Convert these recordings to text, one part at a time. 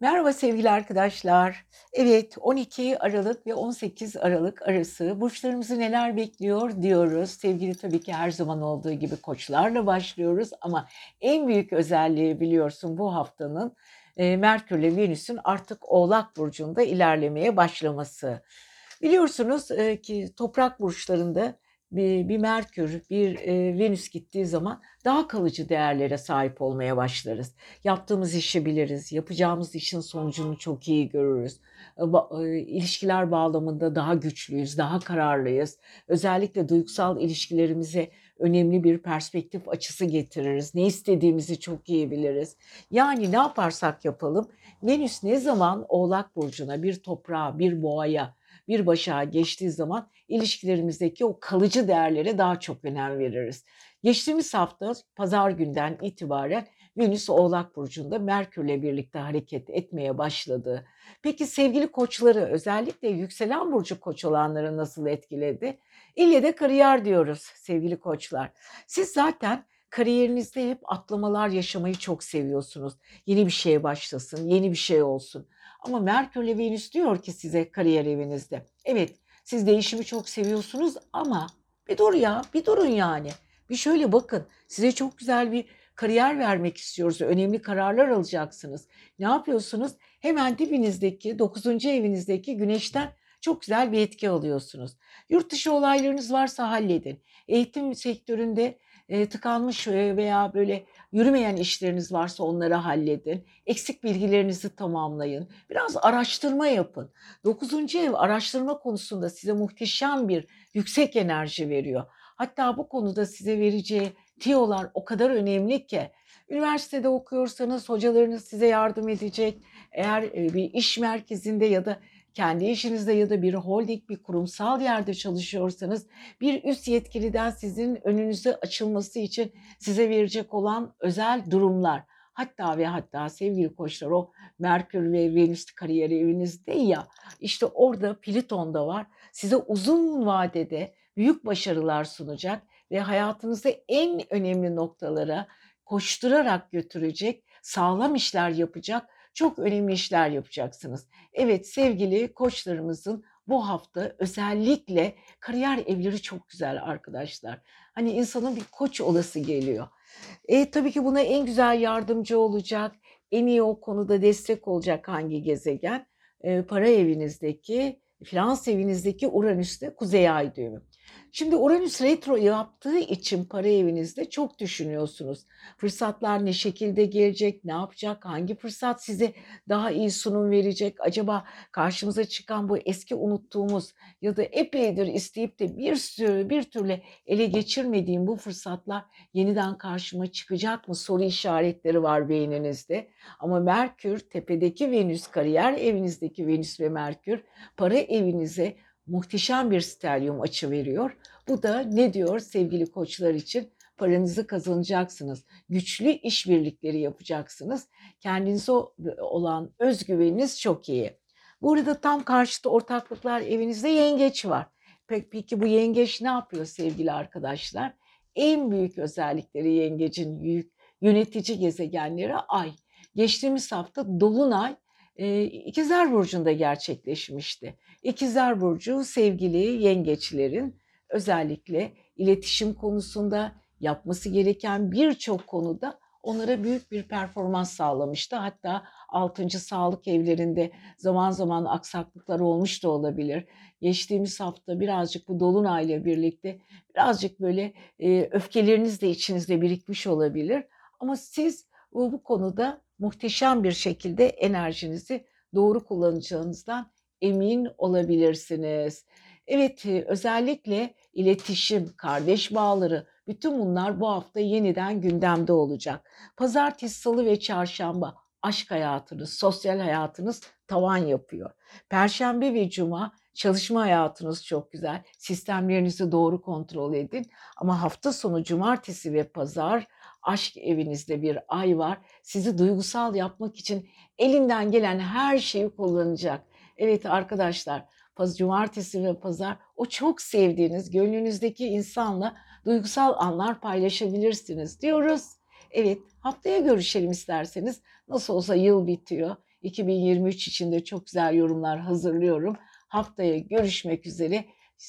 Merhaba sevgili arkadaşlar. Evet, 12 Aralık ve 18 Aralık arası burçlarımızı neler bekliyor diyoruz. Sevgili, tabii ki her zaman olduğu gibi koçlarla başlıyoruz ama en büyük özelliği biliyorsun bu haftanın Merkür ile Venüs'ün artık Oğlak Burcu'nda ilerlemeye başlaması. Biliyorsunuz ki toprak burçlarında bir Merkür, bir Venüs gittiği zaman daha kalıcı değerlere sahip olmaya başlarız. Yaptığımız işi biliriz, yapacağımız işin sonucunu çok iyi görürüz. İlişkiler bağlamında daha güçlüyüz, daha kararlıyız. Özellikle duygusal ilişkilerimize önemli bir perspektif açısı getiririz. Ne istediğimizi çok iyi biliriz. Yani ne yaparsak yapalım, Venüs ne zaman Oğlak Burcu'na, bir toprağa, bir boğaya, bir başa geçtiği zaman ilişkilerimizdeki o kalıcı değerlere daha çok önem veririz. Geçtiğimiz hafta pazar günden itibaren Venüs Oğlak Burcu'nda Merkür'le birlikte hareket etmeye başladı. Peki sevgili koçları, özellikle yükselen burcu koç olanları nasıl etkiledi? İlle de kariyer diyoruz sevgili koçlar. Siz zaten kariyerinizde hep atlamalar yaşamayı çok seviyorsunuz. Yeni bir şeye başlasın, yeni bir şey olsun. Ama Merkür ile Venüs diyor ki size kariyer evinizde. Evet, siz değişimi çok seviyorsunuz ama bir durun yani. Bir şöyle bakın, size çok güzel bir kariyer vermek istiyoruz. Önemli kararlar alacaksınız. Ne yapıyorsunuz? Hemen dibinizdeki 9. evinizdeki güneşten çok güzel bir etki alıyorsunuz. Yurt dışı olaylarınız varsa halledin. Eğitim sektöründe tıkanmış veya böyle yürümeyen işleriniz varsa onları halledin. Eksik bilgilerinizi tamamlayın. Biraz araştırma yapın. 9. ev araştırma konusunda size muhteşem bir yüksek enerji veriyor. Hatta bu konuda size vereceği tiyolar o kadar önemli ki. Üniversitede okuyorsanız hocalarınız size yardım edecek. Eğer bir iş merkezinde ya da kendi işinizde ya da bir holding, bir kurumsal yerde çalışıyorsanız bir üst yetkiliden sizin önünüze açılması için size verecek olan özel durumlar. Hatta ve hatta sevgili koçlar, o Merkür ve Venüs kariyer evinizde ya, işte orada Plüton da var. Size uzun vadede büyük başarılar sunacak ve hayatınızda en önemli noktalara koşturarak götürecek, sağlam işler yapacak, çok önemli işler yapacaksınız. Evet sevgili koçlarımızın bu hafta özellikle kariyer evleri çok güzel arkadaşlar. Hani insanın bir koç olası geliyor. Tabii ki buna en güzel yardımcı olacak, en iyi o konuda destek olacak hangi gezegen? Para evinizdeki, finans evinizdeki Uranüs'te Kuzey Ay düğümü. Şimdi Uranüs retro yaptığı için para evinizde çok düşünüyorsunuz. Fırsatlar ne şekilde gelecek, ne yapacak, hangi fırsat size daha iyi sunum verecek? Acaba karşımıza çıkan bu eski unuttuğumuz ya da epeydir isteyip de bir türlü ele geçirmediğim bu fırsatlar yeniden karşıma çıkacak mı? Soru işaretleri var beyninizde. Ama Merkür, tepedeki Venüs, kariyer evinizdeki Venüs ve Merkür para evinize muhteşem bir stelyum açı veriyor. Bu da ne diyor sevgili koçlar için? Paranızı kazanacaksınız. Güçlü işbirlikleri yapacaksınız. Kendinize olan özgüveniniz çok iyi. Burada tam karşıda ortaklıklar evinizde yengeç var. Peki bu yengeç ne yapıyor sevgili arkadaşlar? En büyük özellikleri yengecin yönetici gezegenleri Ay. Geçtiğimiz hafta Dolunay İkizler Burcu'nda gerçekleşmişti. İkizler Burcu sevgili yengeçlerin özellikle iletişim konusunda yapması gereken birçok konuda onlara büyük bir performans sağlamıştı. Hatta 6. sağlık evlerinde zaman zaman aksaklıklar olmuş da olabilir. Geçtiğimiz hafta birazcık bu dolunayla birlikte birazcık böyle öfkeleriniz de içinizde birikmiş olabilir. Ama siz bu konuda muhteşem bir şekilde enerjinizi doğru kullanacağınızdan emin olabilirsiniz. Evet, özellikle iletişim, kardeş bağları, bütün bunlar bu hafta yeniden gündemde olacak. Pazartesi, salı ve çarşamba aşk hayatınız, sosyal hayatınız tavan yapıyor. Perşembe ve cuma çalışma hayatınız çok güzel. Sistemlerinizi doğru kontrol edin. Ama hafta sonu cumartesi ve pazar aşk evinizde bir ay var. Sizi duygusal yapmak için elinden gelen her şeyi kullanacak. Evet arkadaşlar, cumartesi ve pazar o çok sevdiğiniz, gönlünüzdeki insanla duygusal anlar paylaşabilirsiniz diyoruz. Evet, haftaya görüşelim isterseniz. Nasıl olsa yıl bitiyor. 2023 için de çok güzel yorumlar hazırlıyorum. Haftaya görüşmek üzere.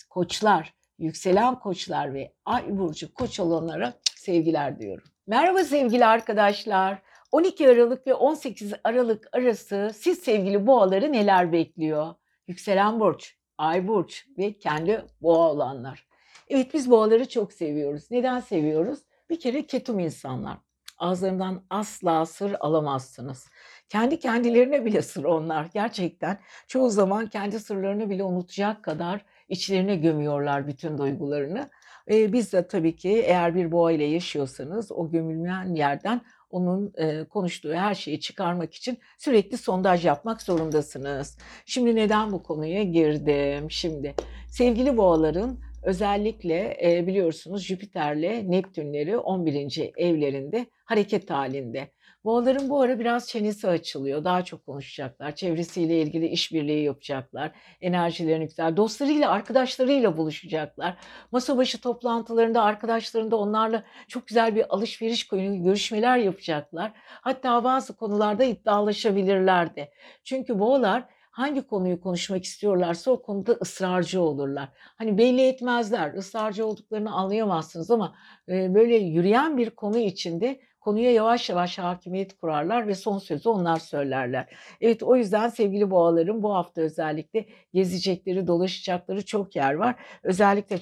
Koçlar, yükselen koçlar ve ay burcu koç olanlara sevgiler diyorum. Merhaba sevgili arkadaşlar. 12 Aralık ve 18 Aralık arası siz sevgili boğaları neler bekliyor? Yükselen burç, ay burç ve kendi boğa olanlar. Evet, biz boğaları çok seviyoruz. Neden seviyoruz? Bir kere ketum insanlar. Ağızlarından asla sır alamazsınız. Kendi kendilerine bile sır onlar. Gerçekten çoğu zaman kendi sırlarını bile unutacak kadar içlerine gömüyorlar bütün duygularını. Biz de tabii ki eğer bir boğa ile yaşıyorsanız o gömülmeyen yerden onun konuştuğu her şeyi çıkarmak için sürekli sondaj yapmak zorundasınız. Şimdi neden bu konuya girdim? Şimdi sevgili boğaların özellikle biliyorsunuz Jüpiter'le Neptünleri 11. evlerinde hareket halinde. Boğaların bu ara biraz çenesi açılıyor. Daha çok konuşacaklar. Çevresiyle ilgili işbirliği yapacaklar. Enerjilerini yükseltecekler. Dostlarıyla, arkadaşlarıyla buluşacaklar. Masa başı toplantılarında, arkadaşlarında onlarla çok güzel bir alışveriş konuyu, görüşmeler yapacaklar. Hatta bazı konularda iddialaşabilirler de. Çünkü boğalar hangi konuyu konuşmak istiyorlarsa o konuda ısrarcı olurlar. Hani belli etmezler. Israrcı olduklarını anlayamazsınız ama böyle yürüyen bir konu içinde konuya yavaş yavaş hakimiyet kurarlar ve son sözü onlar söylerler. Evet, o yüzden sevgili boğaların bu hafta özellikle gezecekleri, dolaşacakları çok yer var. Özellikle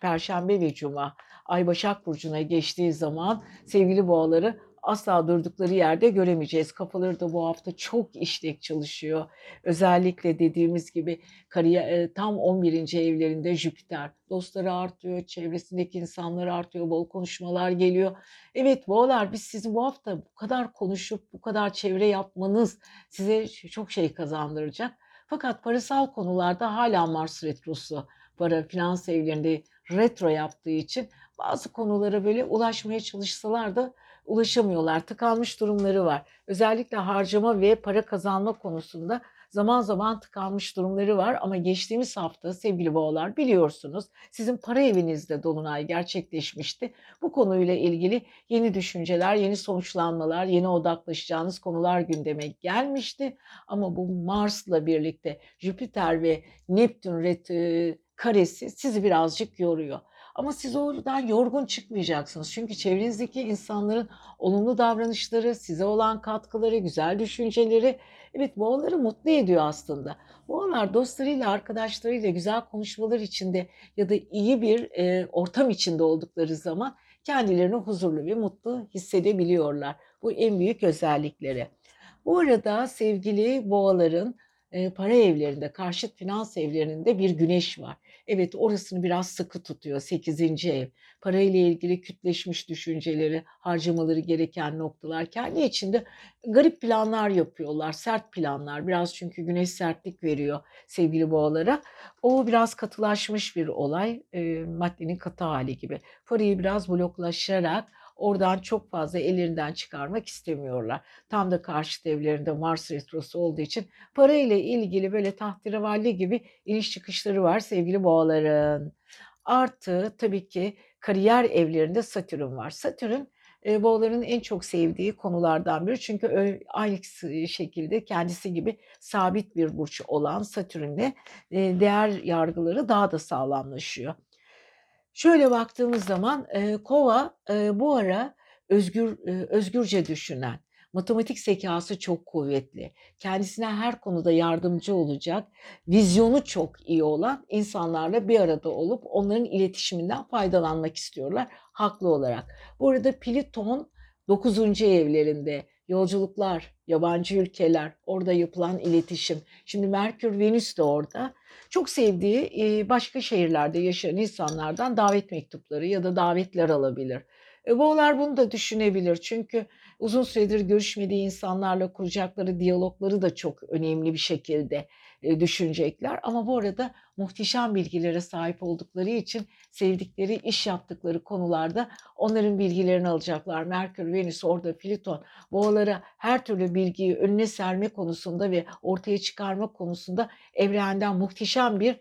Perşembe ve Cuma Ay Başak Burcu'na geçtiği zaman sevgili boğaları asla durdukları yerde göremeyeceğiz. Kafaları da bu hafta çok işlek çalışıyor. Özellikle dediğimiz gibi kariyer, tam 11. evlerinde Jüpiter. Dostları artıyor, çevresindeki insanlar artıyor, bol konuşmalar geliyor. Evet boğalar, biz sizin bu hafta bu kadar konuşup bu kadar çevre yapmanız size çok şey kazandıracak. Fakat parasal konularda hala Mars retrosu, para finans evlerinde retro yaptığı için bazı konulara böyle ulaşmaya çalışsalar da ulaşamıyorlar. Tıkanmış durumları var. Özellikle harcama ve para kazanma konusunda zaman zaman tıkanmış durumları var. Ama geçtiğimiz hafta sevgili boğalar biliyorsunuz sizin para evinizde dolunay gerçekleşmişti. Bu konuyla ilgili yeni düşünceler, yeni sonuçlanmalar, yeni odaklaşacağınız konular gündeme gelmişti. Ama bu Mars'la birlikte Jüpiter ve Neptün karesi sizi birazcık yoruyor. Ama siz oradan yorgun çıkmayacaksınız. Çünkü çevrenizdeki insanların olumlu davranışları, size olan katkıları, güzel düşünceleri, evet boğaları mutlu ediyor aslında. Boğalar dostlarıyla, arkadaşlarıyla güzel konuşmalar içinde ya da iyi bir ortam içinde oldukları zaman kendilerini huzurlu ve mutlu hissedebiliyorlar. Bu en büyük özellikleri. Bu arada sevgili boğaların para evlerinde, karşıt finans evlerinde bir güneş var. Evet, orasını biraz sıkı tutuyor 8. ev. Parayla ilgili kütleşmiş düşünceleri, harcamaları gereken noktalar. Kendi içinde garip planlar yapıyorlar, sert planlar. Biraz çünkü güneş sertlik veriyor sevgili boğalara. O biraz katılaşmış bir olay, maddenin katı hali gibi. Parayı biraz bloklaşarak oradan çok fazla ellerinden çıkarmak istemiyorlar. Tam da karşıt evlerinde Mars retrosu olduğu için parayla ilgili böyle tahterevalli gibi iniş çıkışları var sevgili boğaların. Artı tabii ki kariyer evlerinde Satürn var. Satürn boğaların en çok sevdiği konulardan biri. Çünkü aynı şekilde kendisi gibi sabit bir burç olan Satürn'le değer yargıları daha da sağlamlaşıyor. Şöyle baktığımız zaman Kova bu ara özgürce düşünen, matematik zekası çok kuvvetli, kendisine her konuda yardımcı olacak, vizyonu çok iyi olan insanlarla bir arada olup onların iletişiminden faydalanmak istiyorlar haklı olarak. Bu arada Plüton 9. evlerinde. Yolculuklar, yabancı ülkeler, orada yapılan iletişim. Şimdi Merkür, Venüs de orada. Çok sevdiği başka şehirlerde yaşayan insanlardan davet mektupları ya da davetler alabilir. Boğalar bunu da düşünebilir. Çünkü uzun süredir görüşmediği insanlarla kuracakları diyalogları da çok önemli bir şekilde düşünecekler. Ama bu arada muhteşem bilgilere sahip oldukları için sevdikleri, iş yaptıkları konularda onların bilgilerini alacaklar. Merkür, Venüs, orada Plüton boğalara her türlü bilgiyi önüne serme konusunda ve ortaya çıkarma konusunda evrenden muhteşem bir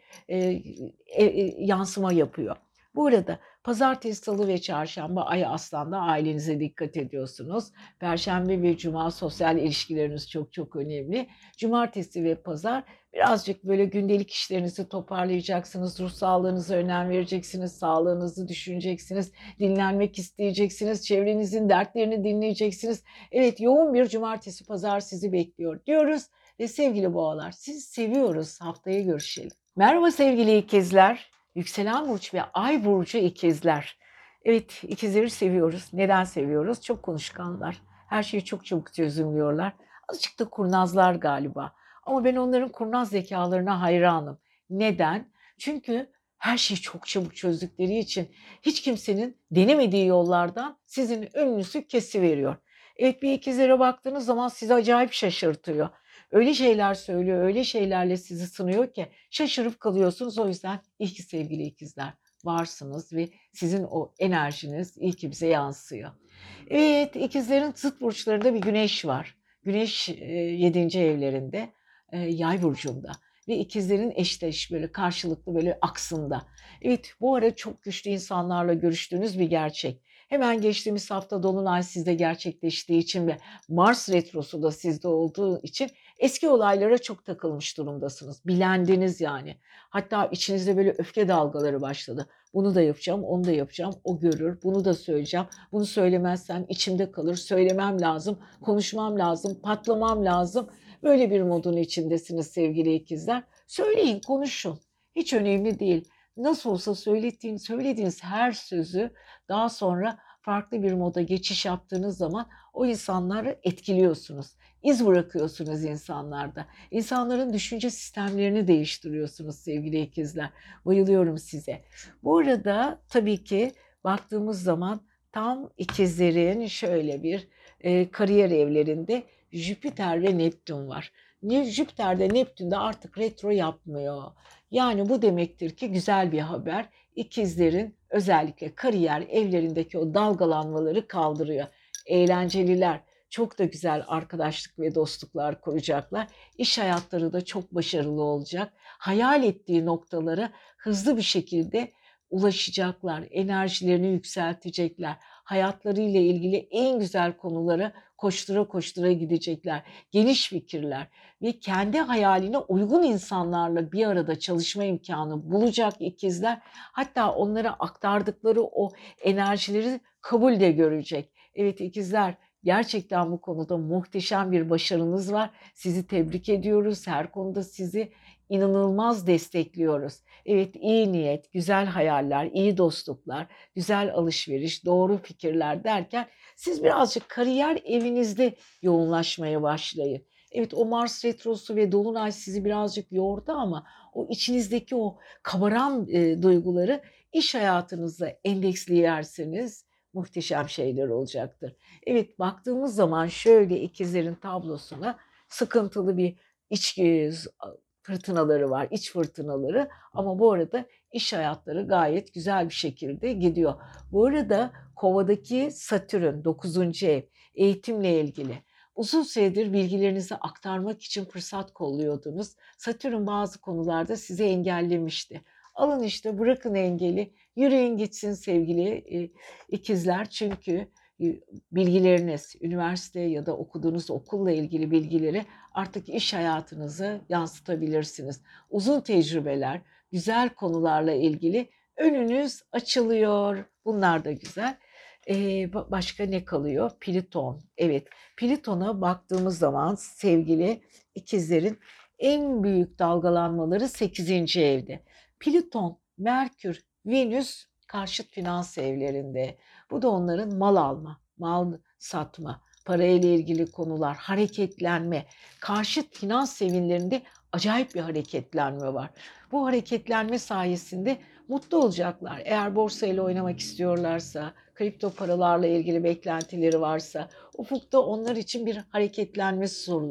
yansıma yapıyor. Bu arada Pazartesi, salı ve çarşamba ay aslanda ailenize dikkat ediyorsunuz. Perşembe ve cuma sosyal ilişkileriniz çok önemli. Cumartesi ve pazar birazcık böyle gündelik işlerinizi toparlayacaksınız. Ruh sağlığınıza önem vereceksiniz. Sağlığınızı düşüneceksiniz. Dinlenmek isteyeceksiniz. Çevrenizin dertlerini dinleyeceksiniz. Evet, yoğun bir cumartesi pazar sizi bekliyor diyoruz. Ve sevgili boğalar, sizi seviyoruz. Haftaya görüşelim. Merhaba sevgili ikizler. Yükselen burç ve ay burcu ikizler. Evet, ikizleri seviyoruz. Neden seviyoruz? Çok konuşkanlar. Her şeyi çok çabuk çözümlüyorlar. Azıcık da kurnazlar galiba. Ama ben onların kurnaz zekalarına hayranım. Neden? Çünkü her şeyi çok çabuk çözdükleri için hiç kimsenin denemediği yollardan sizin önünüzü kesiveriyor. Evet, bir ikizlere baktığınız zaman sizi acayip şaşırtıyor. Öyle şeyler söylüyor, öyle şeylerle sizi sınıyor ki şaşırıp kalıyorsunuz. O yüzden iyi ki sevgili ikizler varsınız ve sizin o enerjiniz iyi ki bize yansıyor. Evet, ikizlerin zıt burçlarında bir güneş var. Güneş 7. evlerinde, yay burcunda ve ikizlerin eşleş böyle karşılıklı böyle aksında. Evet, bu ara çok güçlü insanlarla görüştüğünüz bir gerçek. Hemen geçtiğimiz hafta dolunay sizde gerçekleştiği için ve Mars retrosu da sizde olduğu için eski olaylara çok takılmış durumdasınız. Bilendiniz yani. Hatta içinizde böyle öfke dalgaları başladı. Bunu da yapacağım, onu da yapacağım, o görür, bunu da söyleyeceğim. Bunu söylemezsem içimde kalır, söylemem lazım, konuşmam lazım, patlamam lazım. Böyle bir modun içindesiniz sevgili ikizler. Söyleyin, konuşun. Hiç önemli değil. Nasıl olsa söylediğiniz her sözü daha sonra farklı bir moda geçiş yaptığınız zaman o insanları etkiliyorsunuz. İz bırakıyorsunuz insanlarda. İnsanların düşünce sistemlerini değiştiriyorsunuz sevgili ikizler. Bayılıyorum size. Bu arada tabii ki baktığımız zaman tam ikizlerin şöyle bir kariyer evlerinde Jüpiter ve Neptün var. Jüpiter'de Neptün'de artık retro yapmıyor. Yani bu demektir ki güzel bir haber. İkizlerin özellikle kariyer evlerindeki o dalgalanmaları kaldırıyor. Eğlenceliler, çok da güzel arkadaşlık ve dostluklar kuracaklar. İş hayatları da çok başarılı olacak. Hayal ettiği noktalara hızlı bir şekilde ulaşacaklar. Enerjilerini yükseltecekler. Hayatlarıyla ilgili en güzel konulara koştura koştura gidecekler. Geniş fikirler ve kendi hayaline uygun insanlarla bir arada çalışma imkanı bulacak ikizler. Hatta onlara aktardıkları o enerjileri kabul de görecek. Evet ikizler, gerçekten bu konuda muhteşem bir başarınız var. Sizi tebrik ediyoruz. Her konuda sizi inanılmaz destekliyoruz. Evet, iyi niyet, güzel hayaller, iyi dostluklar, güzel alışveriş, doğru fikirler derken siz birazcık kariyer evinizde yoğunlaşmaya başlayın. Evet, o Mars retrosu ve dolunay sizi birazcık yordu ama o içinizdeki o kabaran duyguları iş hayatınızda endeksleyerseniz muhteşem şeyler olacaktır. Evet, baktığımız zaman şöyle ikizlerin tablosuna sıkıntılı bir içki fırtınaları var, iç fırtınaları, ama bu arada iş hayatları gayet güzel bir şekilde gidiyor. Bu arada Kova'daki Satürn 9. ev eğitimle ilgili. Uzun süredir bilgilerinizi aktarmak için fırsat kolluyordunuz. Satürn bazı konularda sizi engellemişti. Alın işte, bırakın engeli, yürüyün gitsin sevgili ikizler, çünkü bilgileriniz, üniversite ya da okuduğunuz okulla ilgili bilgileri artık iş hayatınızı yansıtabilirsiniz. Uzun tecrübeler, güzel konularla ilgili önünüz açılıyor. Bunlar da güzel. Başka ne kalıyor? Plüton. Evet, Plüton'a baktığımız zaman sevgili ikizlerin en büyük dalgalanmaları 8. evde. Plüton, Merkür, Venüs karşıt finans evlerinde. Bu da onların mal alma, mal satma, parayla ilgili konular, hareketlenme. Karşıt finans evlerinde acayip bir hareketlenme var. Bu hareketlenme sayesinde mutlu olacaklar. Eğer borsayla oynamak istiyorlarsa, kripto paralarla ilgili beklentileri varsa ufukta onlar için bir hareketlenme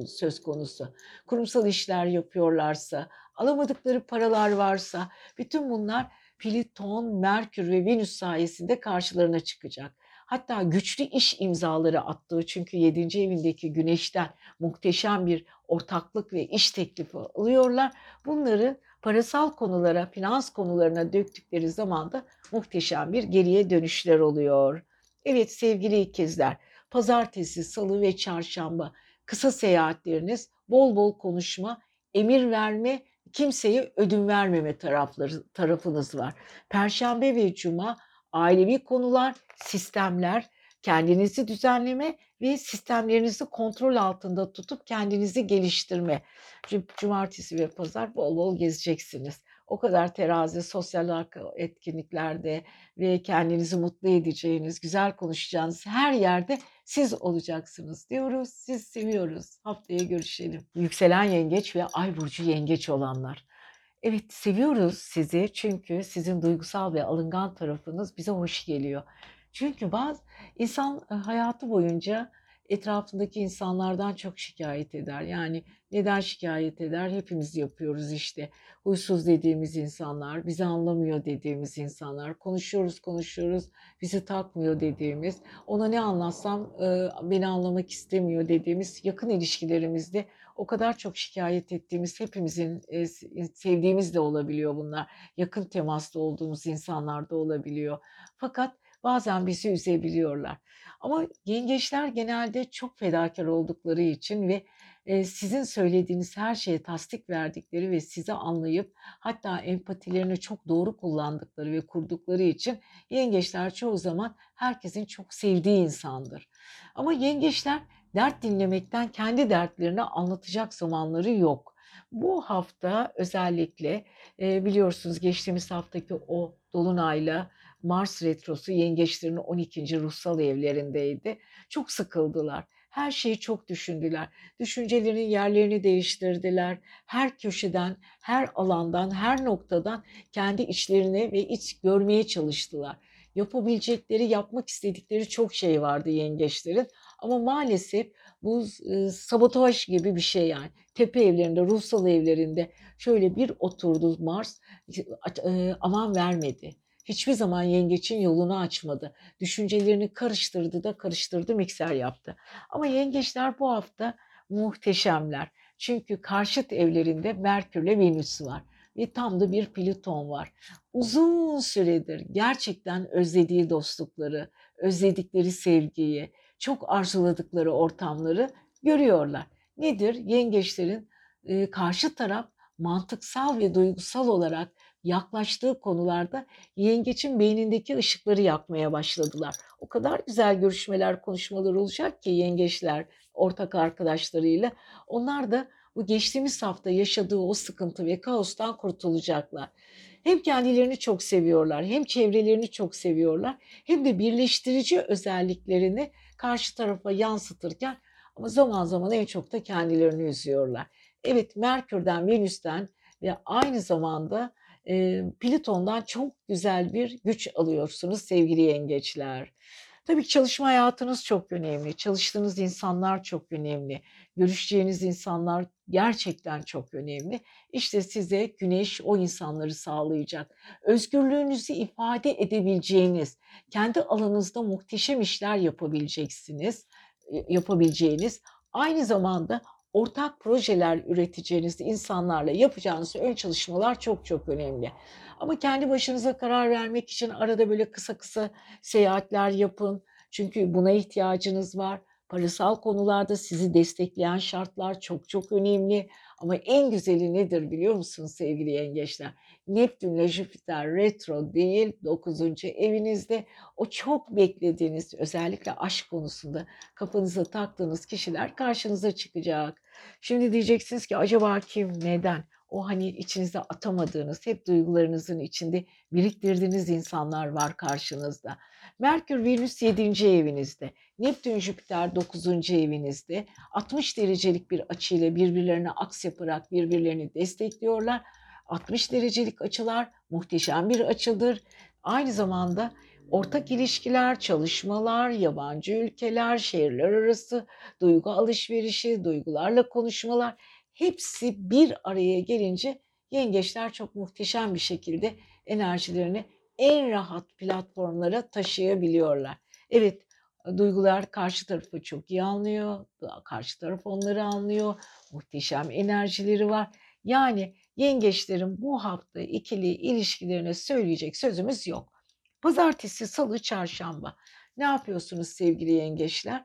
söz konusu. Kurumsal işler yapıyorlarsa, alamadıkları paralar varsa bütün bunlar Plüton, Merkür ve Venüs sayesinde karşılarına çıkacak. Hatta güçlü iş imzaları attığı, çünkü 7. evindeki güneşten muhteşem bir ortaklık ve iş teklifi alıyorlar. Bunları parasal konulara, finans konularına döktükleri zaman da muhteşem bir geriye dönüşler oluyor. Evet sevgili ikizler, pazartesi, salı ve çarşamba kısa seyahatleriniz bol bol konuşma, emir verme, kimseye ödün vermeme tarafınız var. Perşembe ve cuma ailevi konular, sistemler, kendinizi düzenleme ve sistemlerinizi kontrol altında tutup kendinizi geliştirme. Cumartesi ve pazar bol bol gezeceksiniz. O kadar terazi, sosyal etkinliklerde ve kendinizi mutlu edeceğiniz, güzel konuşacağınız her yerde siz olacaksınız diyoruz. Siz seviyoruz. Haftaya görüşelim. Yükselen yengeç ve ay burcu yengeç olanlar. Evet seviyoruz sizi çünkü sizin duygusal ve alıngan tarafınız bize hoş geliyor. Çünkü bazı insan hayatı boyunca etrafındaki insanlardan çok şikayet eder. Yani neden şikayet eder? Hepimiz yapıyoruz işte. Huysuz dediğimiz insanlar, bizi anlamıyor dediğimiz insanlar, konuşuyoruz, bizi takmıyor dediğimiz, ona ne anlatsam beni anlamak istemiyor dediğimiz yakın ilişkilerimizde o kadar çok şikayet ettiğimiz, hepimizin sevdiğimiz de olabiliyor bunlar. Yakın temaslı olduğumuz insanlar da olabiliyor. Fakat bazen bizi üzebiliyorlar. Ama yengeçler genelde çok fedakar oldukları için ve sizin söylediğiniz her şeye tasdik verdikleri ve sizi anlayıp hatta empatilerini çok doğru kullandıkları ve kurdukları için yengeçler çoğu zaman herkesin çok sevdiği insandır. Ama yengeçler dert dinlemekten kendi dertlerini anlatacak zamanları yok. Bu hafta özellikle biliyorsunuz geçtiğimiz haftaki o dolunayla Mars retrosu yengeçlerin 12. ruhsal evlerindeydi. Çok sıkıldılar. Her şeyi çok düşündüler. Düşüncelerinin yerlerini değiştirdiler. Her köşeden, her alandan, her noktadan kendi içlerine ve iç görmeye çalıştılar. Yapabilecekleri, yapmak istedikleri çok şey vardı yengeçlerin. Ama maalesef bu sabotaj gibi bir şey yani. Tepe evlerinde, ruhsal evlerinde şöyle bir oturdu Mars, aman vermedi. Hiçbir zaman yengeçin yolunu açmadı. Düşüncelerini karıştırdı, mikser yaptı. Ama yengeçler bu hafta muhteşemler. Çünkü karşıt evlerinde Merkür'le Venüs var. Ve tam da bir Plüton var. Uzun süredir gerçekten özlediği dostlukları, özledikleri sevgiyi, çok arzuladıkları ortamları görüyorlar. Nedir? Yengeçlerin karşı taraf mantıksal ve duygusal olarak yaklaştığı konularda yengeçin beynindeki ışıkları yakmaya başladılar. O kadar güzel görüşmeler, konuşmalar olacak ki yengeçler ortak arkadaşlarıyla. Onlar da bu geçtiğimiz hafta yaşadığı o sıkıntı ve kaostan kurtulacaklar. Hem kendilerini çok seviyorlar, hem çevrelerini çok seviyorlar, hem de birleştirici özelliklerini karşı tarafa yansıtırken ama zaman zaman en çok da kendilerini üzüyorlar. Evet, Merkür'den, Venüs'ten ve aynı zamanda Plüton'dan çok güzel bir güç alıyorsunuz sevgili yengeçler. Tabii ki çalışma hayatınız çok önemli. Çalıştığınız insanlar çok önemli. Görüşeceğiniz insanlar gerçekten çok önemli. İşte size güneş o insanları sağlayacak. Özgürlüğünüzü ifade edebileceğiniz, kendi alanınızda muhteşem işler yapabileceğiniz, aynı zamanda ortak projeler üreteceğiniz insanlarla yapacağınız ön çalışmalar çok çok önemli. Ama kendi başınıza karar vermek için arada böyle kısa seyahatler yapın. Çünkü buna ihtiyacınız var. Parasal konularda sizi destekleyen şartlar çok çok önemli. Ama en güzeli nedir biliyor musunuz sevgili yengeçler? Neptünle Jüpiter retro değil 9. evinizde o çok beklediğiniz özellikle aşk konusunda kafanıza taktığınız kişiler karşınıza çıkacak. Şimdi diyeceksiniz ki acaba kim, neden? O hani içinizde atamadığınız, hep duygularınızın içinde biriktirdiğiniz insanlar var karşınızda. Merkür, Venüs 7. evinizde. Neptün, Jüpiter 9. evinizde. 60 derecelik bir açıyla birbirlerine aks yaparak birbirlerini destekliyorlar. 60 derecelik açılar muhteşem bir açıdır. Aynı zamanda ortak ilişkiler, çalışmalar, yabancı ülkeler, şehirler arası, duygu alışverişi, duygularla konuşmalar hepsi bir araya gelince yengeçler çok muhteşem bir şekilde enerjilerini en rahat platformlara taşıyabiliyorlar. Evet, duygular karşı tarafı çok iyi anlıyor, karşı taraf onları anlıyor, muhteşem enerjileri var. Yani yengeçlerin bu hafta ikili ilişkilerine söyleyecek sözümüz yok. Pazartesi, salı, çarşamba. Ne yapıyorsunuz sevgili yengeçler?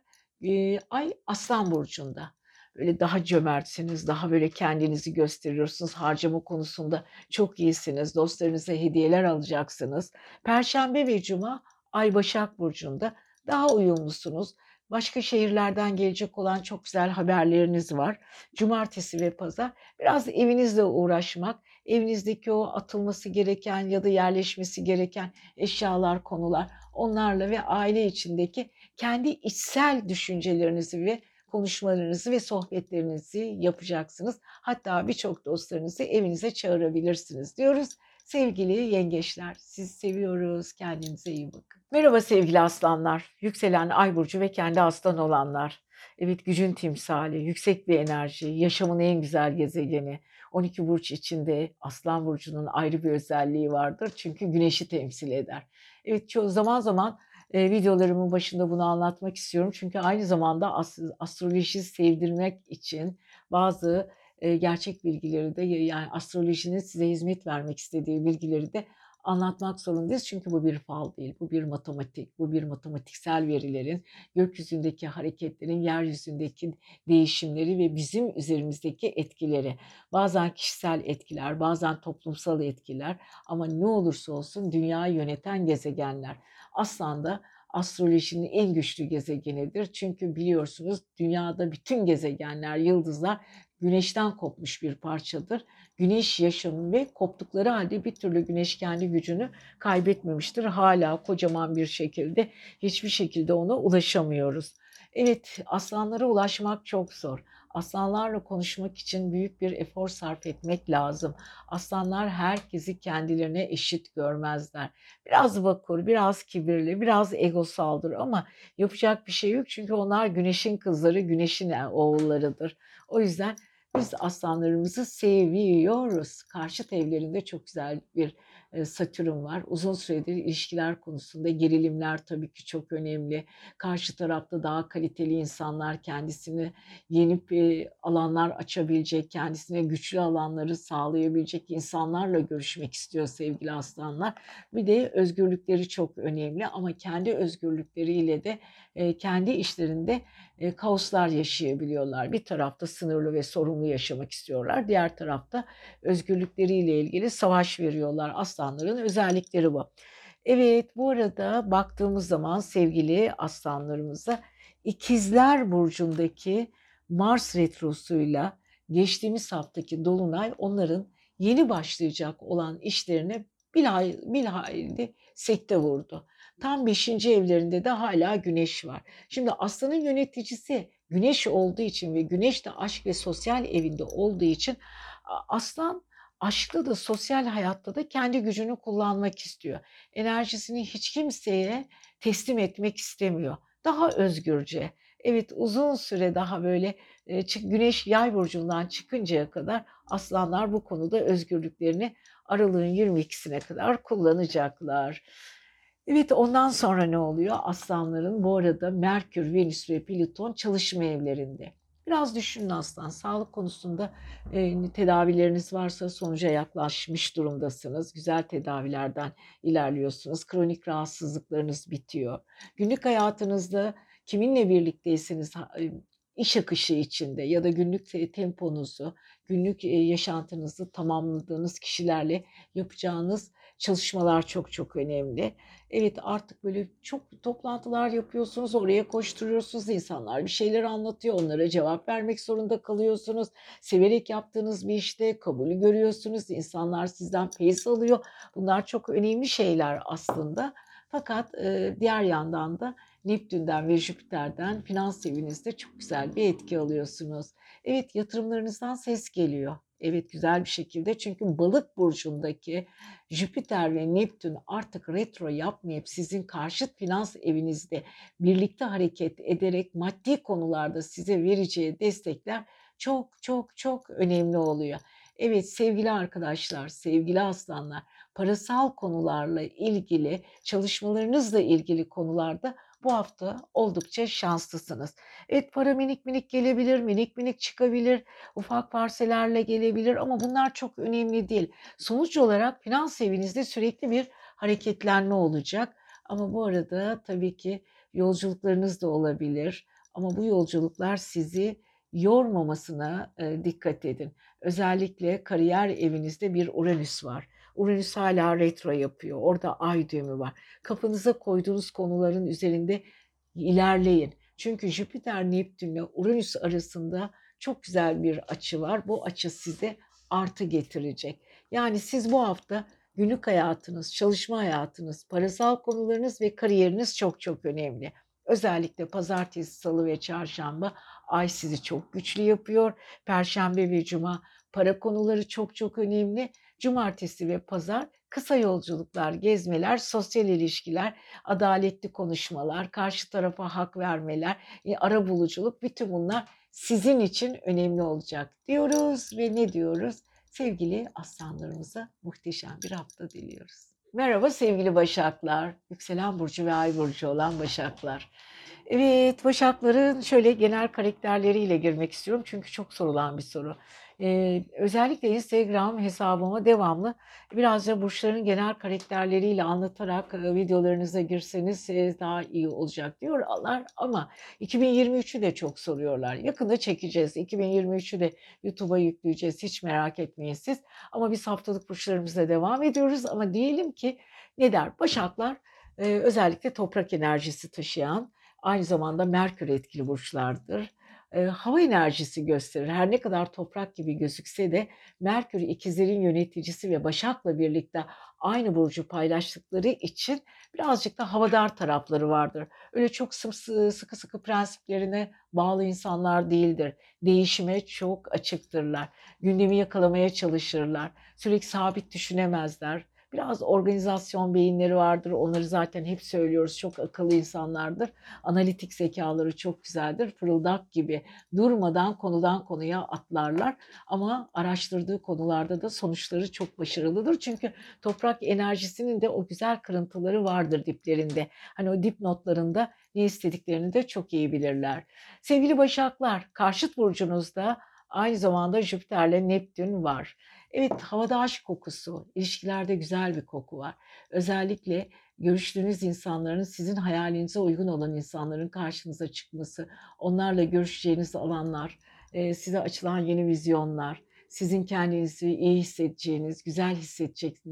Ay Aslan burcunda. Böyle daha cömertsiniz, daha böyle kendinizi gösteriyorsunuz. Harcama konusunda çok iyisiniz. Dostlarınıza hediyeler alacaksınız. Perşembe ve cuma Ay Başak burcunda. Daha uyumlusunuz. Başka şehirlerden gelecek olan çok güzel haberleriniz var. Cumartesi ve pazar biraz evinizle uğraşmak, evinizdeki o atılması gereken ya da yerleşmesi gereken eşyalar, konular, onlarla ve aile içindeki kendi içsel düşüncelerinizi ve konuşmalarınızı ve sohbetlerinizi yapacaksınız. Hatta birçok dostlarınızı evinize çağırabilirsiniz diyoruz. Sevgili yengeçler, sizi seviyoruz. Kendinize iyi bakın. Merhaba sevgili aslanlar, yükselen ay burcu ve kendi aslan olanlar. Evet, gücün timsali, yüksek bir enerji, yaşamın en güzel gezegeni. 12 burç içinde aslan burcunun ayrı bir özelliği vardır. Çünkü güneşi temsil eder. Evet, zaman zaman videolarımın başında bunu anlatmak istiyorum. Çünkü aynı zamanda astrolojiyi sevdirmek için bazı gerçek bilgileri de, yani astrolojinin size hizmet vermek istediği bilgileri de anlatmak zorundayız. Çünkü bu bir fal değil, bu bir matematik, bu bir matematiksel verilerin, gökyüzündeki hareketlerin, yeryüzündeki değişimleri ve bizim üzerimizdeki etkileri. Bazen kişisel etkiler, bazen toplumsal etkiler, ama ne olursa olsun dünyayı yöneten gezegenler. Aslında astrolojinin en güçlü gezegenidir. Çünkü biliyorsunuz dünyada bütün gezegenler, yıldızlar güneşten kopmuş bir parçadır. Güneş yaşamı ve koptukları halde bir türlü güneş kendi gücünü kaybetmemiştir. Hala kocaman bir şekilde, hiçbir şekilde ona ulaşamıyoruz. Evet, aslanlara ulaşmak çok zor. Aslanlarla konuşmak için büyük bir efor sarf etmek lazım. Aslanlar herkesi kendilerine eşit görmezler. Biraz vakur, biraz kibirli, biraz egosaldır ama yapacak bir şey yok. Çünkü onlar güneşin kızları, güneşin oğullarıdır. O yüzden biz aslanlarımızı seviyoruz. Karşıt evlerinde çok güzel bir Satürn var. Uzun süredir ilişkiler konusunda gerilimler tabii ki çok önemli. Karşı tarafta daha kaliteli insanlar, kendisini yenip alanlar açabilecek, kendisine güçlü alanları sağlayabilecek insanlarla görüşmek istiyor sevgili aslanlar. Bir de özgürlükleri çok önemli ama kendi özgürlükleriyle de kendi işlerinde kaoslar yaşayabiliyorlar. Bir tarafta sınırlı ve sorumlu yaşamak istiyorlar. Diğer tarafta özgürlükleriyle ilgili savaş veriyorlar. Aslanların özellikleri bu. Evet, bu arada baktığımız zaman sevgili aslanlarımıza İkizler burcundaki Mars retrosuyla geçtiğimiz haftaki dolunay onların yeni başlayacak olan işlerine bilahare sekte vurdu. Tam 5. evlerinde de hala güneş var. Şimdi aslanın yöneticisi güneş olduğu için ve güneş de aşk ve sosyal evinde olduğu için aslan aşkta da sosyal hayatta da kendi gücünü kullanmak istiyor. Enerjisini hiç kimseye teslim etmek istemiyor. Daha özgürce. Evet, uzun süre daha böyle güneş yay burcundan çıkıncaya kadar aslanlar bu konuda özgürlüklerini Aralık'ın 22'sine kadar kullanacaklar. Evet, ondan sonra ne oluyor? Aslanların bu arada Merkür, Venüs ve Plüton çalışma evlerinde. Biraz düşünün aslan. Sağlık konusunda tedavileriniz varsa sonuca yaklaşmış durumdasınız. Güzel tedavilerden ilerliyorsunuz. Kronik rahatsızlıklarınız bitiyor. Günlük hayatınızda kiminle birlikteyseniz iş akışı içinde ya da günlük temponuzu, günlük yaşantınızı tamamladığınız kişilerle yapacağınız çalışmalar çok çok önemli. Evet, artık böyle çok toplantılar yapıyorsunuz, oraya koşturuyorsunuz, insanlar bir şeyler anlatıyor, onlara cevap vermek zorunda kalıyorsunuz. Severek yaptığınız bir işte kabulü görüyorsunuz, insanlar sizden feyiz alıyor. Bunlar çok önemli şeyler aslında. Fakat diğer yandan da Neptün'den ve Jüpiter'den finans evinizde çok güzel bir etki alıyorsunuz. Evet, yatırımlarınızdan ses geliyor. Evet, güzel bir şekilde, çünkü Balık burcundaki Jüpiter ve Neptün artık retro yapmayıp sizin karşıt finans evinizde birlikte hareket ederek maddi konularda size vereceği destekler çok çok çok önemli oluyor. Evet sevgili arkadaşlar, sevgili aslanlar, parasal konularla ilgili, çalışmalarınızla ilgili konularda bu hafta oldukça şanslısınız. Evet, para minik minik gelebilir, minik minik çıkabilir, ufak parselerle gelebilir ama bunlar çok önemli değil. Sonuç olarak finans evinizde sürekli bir hareketlenme olacak. Ama bu arada tabii ki yolculuklarınız da olabilir. Ama bu yolculuklar sizi yormamasına dikkat edin. Özellikle kariyer evinizde bir Uranüs var. Uranüs hala retro yapıyor. Orada ay düğümü var. Kafanıza koyduğunuz konuların üzerinde ilerleyin. Çünkü Jüpiter, Neptünle Uranüs arasında çok güzel bir açı var. Bu açı size artı getirecek. Yani siz bu hafta günlük hayatınız, çalışma hayatınız, parasal konularınız ve kariyeriniz çok çok önemli. Özellikle pazartesi, salı ve çarşamba ay sizi çok güçlü yapıyor. Perşembe ve cuma para konuları çok çok önemli. Cumartesi ve pazar kısa yolculuklar, gezmeler, sosyal ilişkiler, adaletli konuşmalar, karşı tarafa hak vermeler, ara buluculuk, bütün bunlar sizin için önemli olacak diyoruz ve ne diyoruz? Sevgili aslanlarımıza muhteşem bir hafta diliyoruz. Merhaba sevgili Başaklar, Yükselen Burcu ve Ay Burcu olan Başaklar. Evet, Başakların şöyle genel karakterleriyle girmek istiyorum çünkü çok sorulan bir soru. Özellikle Instagram hesabıma devamlı birazca burçların genel karakterleriyle anlatarak videolarınıza girseniz daha iyi olacak diyorlar ama 2023'ü de çok soruyorlar. Yakında çekeceğiz. 2023'ü de YouTube'a yükleyeceğiz. Hiç merak etmeyin siz. Ama biz haftalık burçlarımıza devam ediyoruz ama diyelim ki ne der? Başaklar özellikle toprak enerjisi taşıyan, aynı zamanda Merkür etkili burçlardır. Hava enerjisi gösterir. Her ne kadar toprak gibi gözükse de Merkür ikizlerin yöneticisi ve Başak'la birlikte aynı burcu paylaştıkları için birazcık da havadar tarafları vardır. Öyle çok sıkı prensiplerine bağlı insanlar değildir. Değişime çok açıktırlar. Gündemi yakalamaya çalışırlar. Sürekli sabit düşünemezler. Biraz organizasyon beyinleri vardır. Onları zaten hep söylüyoruz. Çok akıllı insanlardır. Analitik zekaları çok güzeldir. Fırıldak gibi durmadan konudan konuya atlarlar. Ama araştırdığı konularda da sonuçları çok başarılıdır. Çünkü toprak enerjisinin de o güzel kırıntıları vardır diplerinde. Hani o dip notlarında ne istediklerini de çok iyi bilirler. Sevgili Başaklar, karşıt burcunuzda aynı zamanda Jüpiter'le Neptün var. Evet, havada aşk kokusu, ilişkilerde güzel bir koku var. Özellikle görüştüğünüz insanların sizin hayalinize uygun olan insanların karşınıza çıkması, onlarla görüşeceğiniz alanlar, size açılan yeni vizyonlar, sizin kendinizi iyi hissedeceğiniz, güzel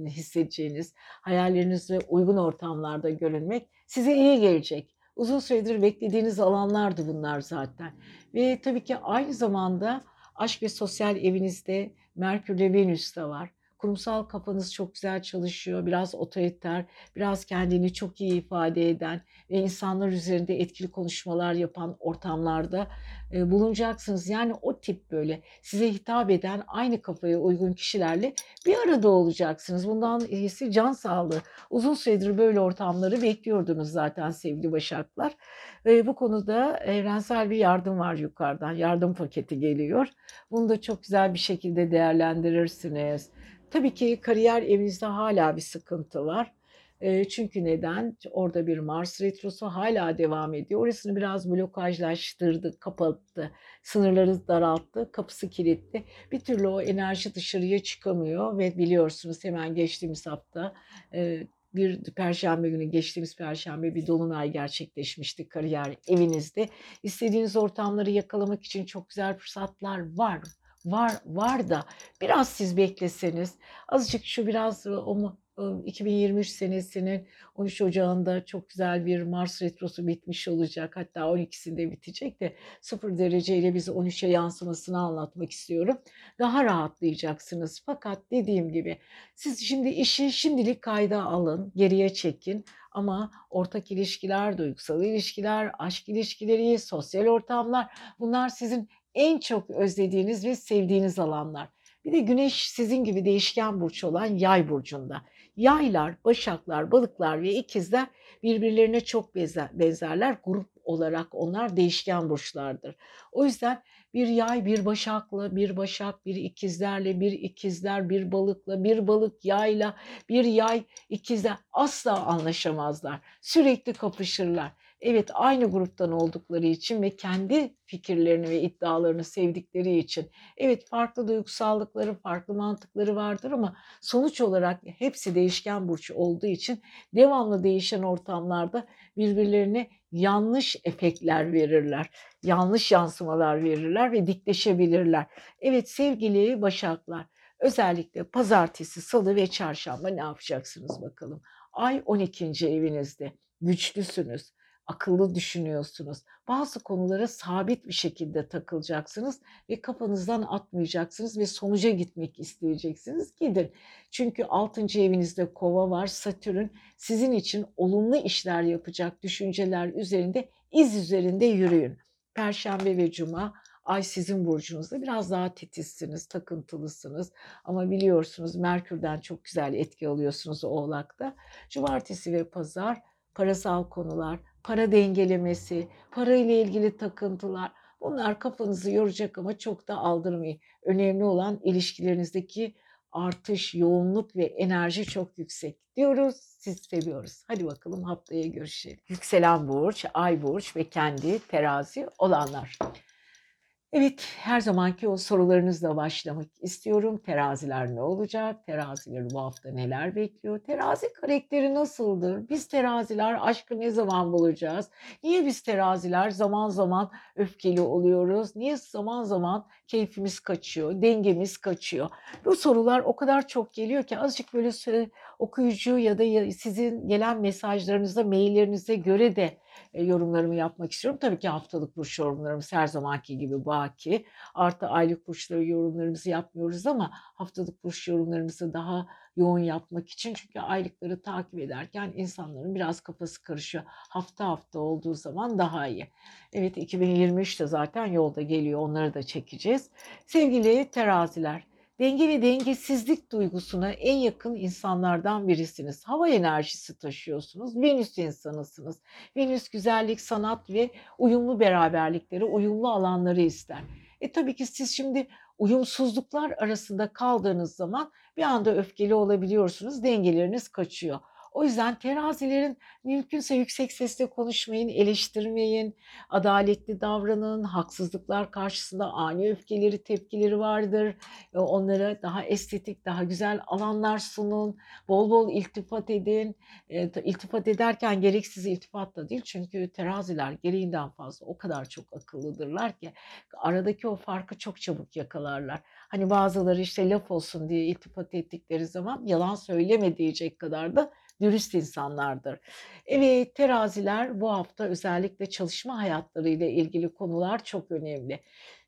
hissedeceğiniz, hayallerinize uygun ortamlarda görünmek size iyi gelecek. Uzun süredir beklediğiniz alanlardı bunlar zaten. Ve tabii ki aynı zamanda aşk ve sosyal evinizde Merkür ve Venüs de var. Kurumsal kafanız çok güzel çalışıyor. Biraz otoriter, biraz kendini çok iyi ifade eden ve insanlar üzerinde etkili konuşmalar yapan ortamlarda bulunacaksınız. Yani o tip böyle size hitap eden aynı kafaya uygun kişilerle bir arada olacaksınız. Bundan iyisi can sağlığı. Uzun süredir böyle ortamları bekliyordunuz zaten sevgili Başaklar. Bu konuda evrensel bir yardım var yukarıdan. Yardım paketi geliyor. Bunu da çok güzel bir şekilde değerlendirirsiniz. Tabii ki kariyer evinizde hala bir sıkıntı var. Çünkü neden? Orada bir Mars retrosu hala devam ediyor. Orasını biraz blokajlaştırdı, kapattı, sınırları daralttı, kapısı kilitli. Bir türlü o enerji dışarıya çıkamıyor ve biliyorsunuz hemen geçtiğimiz hafta geçtiğimiz perşembe bir dolunay gerçekleşmişti kariyer evinizde. İstediğiniz ortamları yakalamak için çok güzel fırsatlar var. Var da biraz siz bekleseniz, azıcık şu biraz 2023 senesinin 13 Ocağı'nda çok güzel bir Mars retrosu bitmiş olacak. Hatta 12'sinde bitecek de 0 dereceyle biz 13'e yansımasını anlatmak istiyorum. Daha rahatlayacaksınız. Fakat dediğim gibi siz şimdi işi şimdilik kayda alın, geriye çekin. Ama ortak ilişkiler, duygusal ilişkiler, aşk ilişkileri, sosyal ortamlar, bunlar sizin en çok özlediğiniz ve sevdiğiniz alanlar. Bir de Güneş sizin gibi değişken burç olan Yay burcunda. Yaylar, Başaklar, Balıklar ve İkizler birbirlerine çok benzerler. Grup olarak onlar değişken burçlardır. O yüzden bir Yay, bir Başak'la, bir Başak, bir İkizler'le, bir İkizler, bir Balık'la, bir Balık Yay'la, bir Yay İkizler asla anlaşamazlar. Sürekli kapışırlar. evet aynı gruptan oldukları için ve kendi fikirlerini ve iddialarını sevdikleri için, evet farklı duygusallıkları, farklı mantıkları vardır ama sonuç olarak hepsi değişken burç olduğu için devamlı değişen ortamlarda birbirlerine yanlış efektler verirler, yanlış yansımalar verirler ve dikleşebilirler. Evet sevgili Başaklar, özellikle pazartesi, salı ve çarşamba ne yapacaksınız bakalım? Ay 12. evinizde. Güçlüsünüz, akıllı düşünüyorsunuz. Bazı konulara sabit bir şekilde takılacaksınız ve kafanızdan atmayacaksınız ve sonuca gitmek isteyeceksiniz. Gidin. Çünkü 6. evinizde Kova var. Satürn sizin için olumlu işler yapacak düşünceler üzerinde, iz üzerinde yürüyün. Perşembe ve cuma ay sizin burcunuzda biraz daha titizsiniz, takıntılısınız. Ama biliyorsunuz Merkür'den çok güzel etki alıyorsunuz Oğlak'ta. Cumartesi ve pazar parasal konular, para dengelemesi, para ile ilgili takıntılar, bunlar kafanızı yoracak ama çok da aldırmayın. Önemli olan ilişkilerinizdeki artış, yoğunluk ve enerji çok yüksek diyoruz. Siz seviyoruz. Hadi bakalım haftaya görüşelim. Yükselen burç, ay burç ve kendi terazi olanlar. Evet, her zamanki o sorularınızla başlamak istiyorum. Teraziler ne olacak? Teraziler bu hafta neler bekliyor? Terazi karakteri nasıldır? Biz teraziler aşkı ne zaman bulacağız? Niye biz teraziler zaman zaman öfkeli oluyoruz? Niye zaman zaman keyfimiz kaçıyor, dengemiz kaçıyor? Bu sorular o kadar çok geliyor ki azıcık böyle okuyucu ya da sizin gelen mesajlarınıza, maillerinize göre de yorumlarımı yapmak istiyorum. Tabii ki haftalık burç yorumlarımız her zamanki gibi baki. Artı aylık burçları yorumlarımızı yapmıyoruz ama haftalık burç yorumlarımızı daha yoğun yapmak için. Çünkü aylıkları takip ederken insanların biraz kafası karışıyor. Hafta hafta olduğu zaman daha iyi. Evet 2023'te zaten yolda geliyor. Onları da çekeceğiz. Sevgili teraziler. Denge ve dengesizlik duygusuna en yakın insanlardan birisiniz. Hava enerjisi taşıyorsunuz. Venüs insanısınız. Venüs güzellik, sanat ve uyumlu beraberlikleri, uyumlu alanları ister. Tabii ki siz şimdi uyumsuzluklar arasında kaldığınız zaman bir anda öfkeli olabiliyorsunuz. Dengeleriniz kaçıyor. O yüzden terazilerin mümkünse yüksek sesle konuşmayın, eleştirmeyin, adaletli davranın, haksızlıklar karşısında ani öfkeleri, tepkileri vardır. Onlara daha estetik, daha güzel alanlar sunun, bol bol iltifat edin. İltifat ederken gereksiz iltifat da değil çünkü teraziler gereğinden fazla o kadar çok akıllıdırlar ki aradaki o farkı çok çabuk yakalarlar. Hani bazıları işte laf olsun diye iltifat ettikleri zaman yalan söyleme diyecek kadar da dürüst insanlardır. Evet teraziler bu hafta özellikle çalışma hayatlarıyla ilgili konular çok önemli.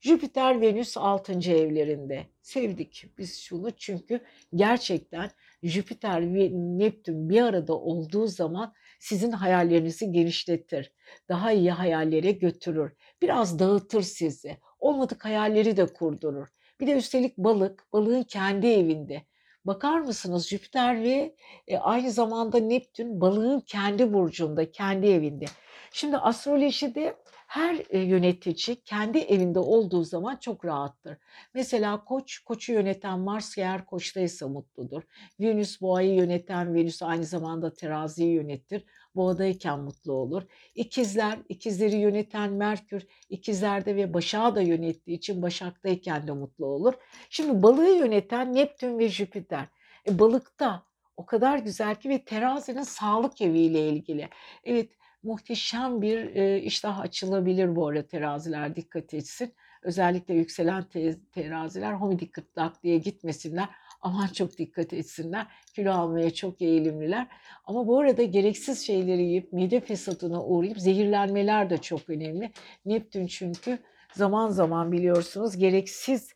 Jüpiter Venüs 6. evlerinde. Sevdik biz şunu çünkü gerçekten Jüpiter ve Neptün bir arada olduğu zaman sizin hayallerinizi genişletir. Daha iyi hayallere götürür. Biraz dağıtır sizi. Olmadık hayalleri de kurdurur. Bir de üstelik balık, balığın kendi evinde. Bakar mısınız Jüpiter ve aynı zamanda Neptün balığın kendi burcunda, kendi evinde. Şimdi astrolojide her yönetici kendi evinde olduğu zaman çok rahattır. Mesela Koç, Koç'u yöneten Mars eğer Koç'taysa mutludur. Venüs Boğa'yı yöneten Venüs aynı zamanda Terazi'yi yönetir. Boğadayken mutlu olur. İkizler, ikizleri yöneten Merkür, ikizlerde ve Başak'ı da yönettiği için Başak'tayken de mutlu olur. Şimdi balığı yöneten Neptün ve Jüpiter. Balıkta o kadar güzel ki ve Terazi'nin sağlık eviyle ilgili. Evet, muhteşem bir iştah açılabilir bu ara teraziler dikkat etsin. Özellikle yükselen teraziler homidikıtlak diye gitmesinler. Aman çok dikkat etsinler. Kilo almaya çok eğilimliler. Ama bu arada gereksiz şeyleri yiyip mide fesatına uğrayıp zehirlenmeler de çok önemli. Neptün çünkü zaman zaman biliyorsunuz gereksiz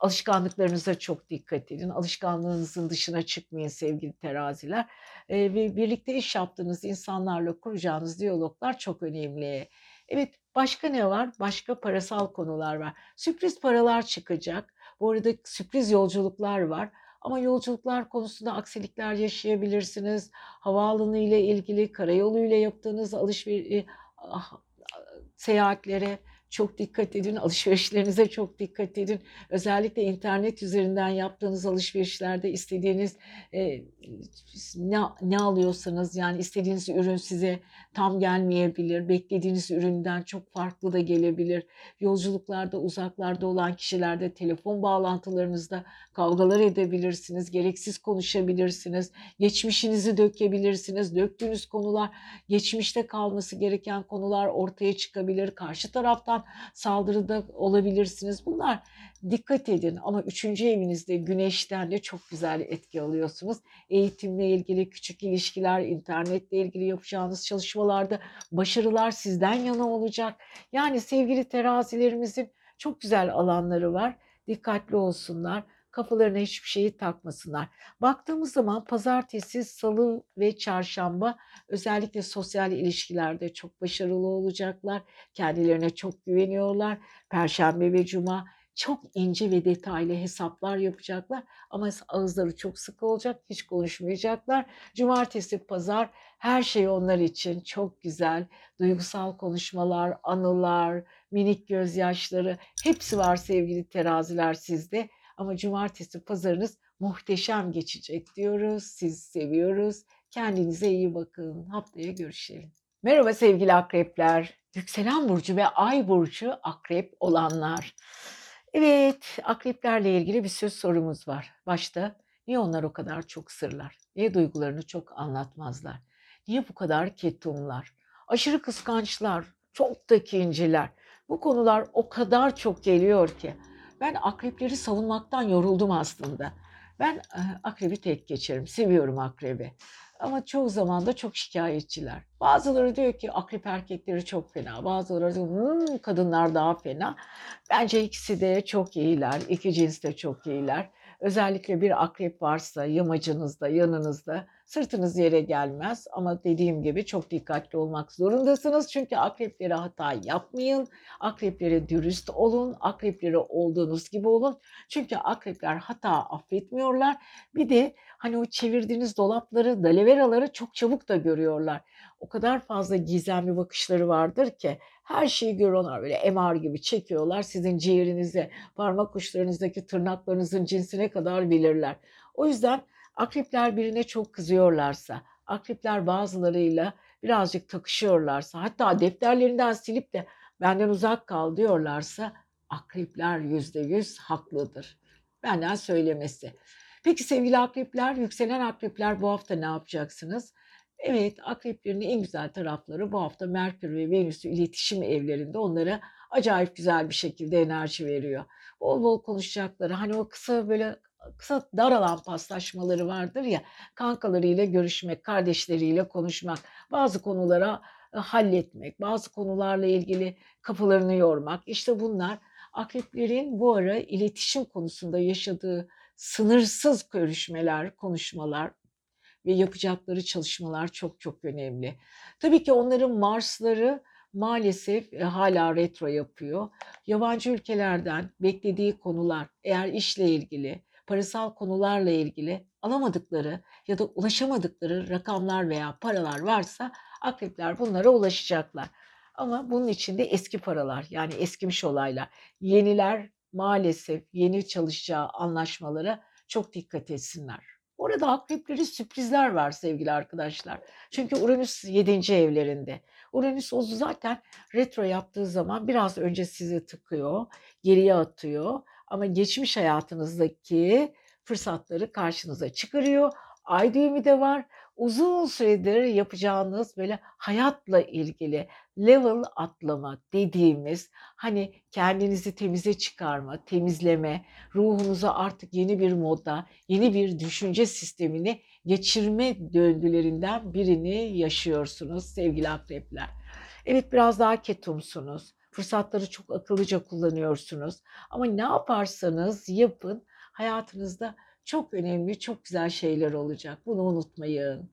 alışkanlıklarınıza çok dikkat edin. Alışkanlığınızın dışına çıkmayın sevgili teraziler. Ve birlikte iş yaptığınız insanlarla kuracağınız diyaloglar çok önemli. Evet başka ne var? Başka parasal konular var. Sürpriz paralar çıkacak. Bu arada sürpriz yolculuklar var. Ama yolculuklar konusunda aksilikler yaşayabilirsiniz. Havaalanı ile ilgili, karayolu ile yaptığınız seyahatlere çok dikkat edin. Alışverişlerinize çok dikkat edin. Özellikle internet üzerinden yaptığınız alışverişlerde istediğiniz ne alıyorsanız, yani istediğiniz ürün size tam gelmeyebilir. Beklediğiniz üründen çok farklı da gelebilir. Yolculuklarda, uzaklarda olan kişilerde, telefon bağlantılarınızda kavgalar edebilirsiniz. Gereksiz konuşabilirsiniz. Geçmişinizi dökebilirsiniz. Döktüğünüz konular, geçmişte kalması gereken konular ortaya çıkabilir. Karşı taraftan saldırıda olabilirsiniz. Bunlar dikkat edin. Ama 3. evinizde güneşten de çok güzel etki alıyorsunuz. Eğitimle ilgili, küçük ilişkiler, internetle ilgili yapacağınız çalışmalarda başarılar sizden yana olacak. Yani sevgili terazilerimizin çok güzel alanları var. Dikkatli olsunlar. Kafalarına hiçbir şeyi takmasınlar. Baktığımız zaman pazartesi, salı ve çarşamba özellikle sosyal ilişkilerde çok başarılı olacaklar. Kendilerine çok güveniyorlar. Perşembe ve cuma çok ince ve detaylı hesaplar yapacaklar. Ama ağızları çok sıkı olacak. Hiç konuşmayacaklar. Cumartesi, pazar her şey onlar için çok güzel. Duygusal konuşmalar, anılar, minik gözyaşları hepsi var sevgili teraziler sizde. Ama cumartesi pazarınız muhteşem geçecek diyoruz. Sizi seviyoruz. Kendinize iyi bakın. Haftaya görüşelim. Merhaba sevgili akrepler. Yükselen burcu ve ay burcu akrep olanlar. Evet, akreplerle ilgili bir söz sorumuz var. Başta niye onlar o kadar çok sırlar? Niye duygularını çok anlatmazlar? Niye bu kadar ketumlar? Aşırı kıskançlar, çok da kinciler. Bu konular o kadar çok geliyor ki. Ben akrepleri savunmaktan yoruldum aslında. Ben akrebi tek geçerim. Seviyorum akrebi. Ama çoğu zaman da çok şikayetçiler. Bazıları diyor ki akrep erkekleri çok fena. Bazıları diyor kadınlar daha fena. Bence ikisi de çok iyiler. İki cins de çok iyiler. Özellikle bir akrep varsa yamacınızda, yanınızda sırtınız yere gelmez. Ama dediğim gibi çok dikkatli olmak zorundasınız. Çünkü akreplere hata yapmayın. Akreplere dürüst olun. Akreplere olduğunuz gibi olun. Çünkü akrepler hata affetmiyorlar. Bir de hani o çevirdiğiniz dolapları, dalaveraları çok çabuk da görüyorlar. O kadar fazla gizemli bakışları vardır ki her şeyi görüyorlar, böyle MR gibi çekiyorlar. Sizin ciğerinize, parmak uçlarınızdaki tırnaklarınızın cinsine kadar bilirler. O yüzden akrepler birine çok kızıyorlarsa, akrepler bazılarıyla birazcık takışıyorlarsa, hatta defterlerinden silip de benden uzak kal diyorlarsa akrepler %100 haklıdır. Benden söylemesi. Peki sevgili akrepler, yükselen akrepler bu hafta ne yapacaksınız? Evet, akreplerin en güzel tarafları bu hafta Merkür ve Venüs'ü iletişim evlerinde onlara acayip güzel bir şekilde enerji veriyor. Bol bol konuşacakları, hani o kısa böyle kısa dar alan paslaşmaları vardır ya, kankalarıyla görüşmek, kardeşleriyle konuşmak, bazı konulara halletmek, bazı konularla ilgili kafalarını yormak. İşte bunlar akreplerin bu ara iletişim konusunda yaşadığı sınırsız görüşmeler, konuşmalar ve yapacakları çalışmalar çok çok önemli. Tabii ki onların Mars'ları maalesef hala retro yapıyor. Yabancı ülkelerden beklediği konular, eğer işle ilgili, parasal konularla ilgili alamadıkları ya da ulaşamadıkları rakamlar veya paralar varsa akrepler bunlara ulaşacaklar. Ama bunun içinde eski paralar, yani eskimiş olaylar. Yeniler maalesef yeni çalışacağı anlaşmalara çok dikkat etsinler. Orada akreplerin sürprizler var sevgili arkadaşlar. Çünkü Uranüs 7. evlerinde. Uranüs o zaten retro yaptığı zaman biraz önce sizi tıkıyor, geriye atıyor. Ama geçmiş hayatınızdaki fırsatları karşınıza çıkarıyor. Ay düğümü de var. Uzun süredir yapacağınız böyle hayatla ilgili level atlama dediğimiz, hani kendinizi temize çıkarma, temizleme, ruhunuza artık yeni bir moda, yeni bir düşünce sistemini geçirme döngülerinden birini yaşıyorsunuz sevgili akrepler. Evet, biraz daha ketumsunuz. Fırsatları çok akıllıca kullanıyorsunuz. Ama ne yaparsanız yapın hayatınızda çok önemli, çok güzel şeyler olacak. Bunu unutmayın.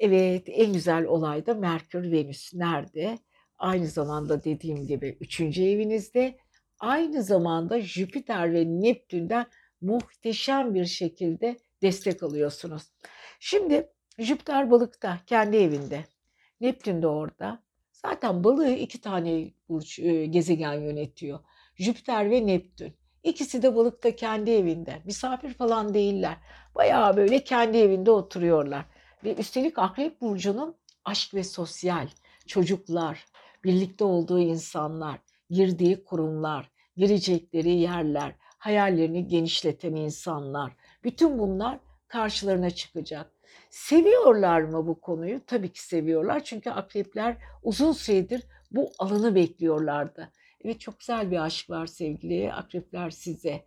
Evet, en güzel olay da Merkür, Venüs nerede? Aynı zamanda dediğim gibi 3. evinizde. Aynı zamanda Jüpiter ve Neptün'den muhteşem bir şekilde destek alıyorsunuz. Şimdi Jüpiter balıkta, kendi evinde. Neptün de orada. Zaten balığı iki tane burç, gezegen yönetiyor. Jüpiter ve Neptün. İkisi de balıkta kendi evinde. Misafir falan değiller. Bayağı böyle kendi evinde oturuyorlar. Ve üstelik Akrep burcunun aşk ve sosyal, çocuklar, birlikte olduğu insanlar, girdiği kurumlar, girecekleri yerler, hayallerini genişleten insanlar. Bütün bunlar karşılarına çıkacak. Seviyorlar mı bu konuyu? Tabii ki seviyorlar. Çünkü akrepler uzun süredir bu alanı bekliyorlardı. Evet, çok güzel bir aşk var sevgili akrepler size.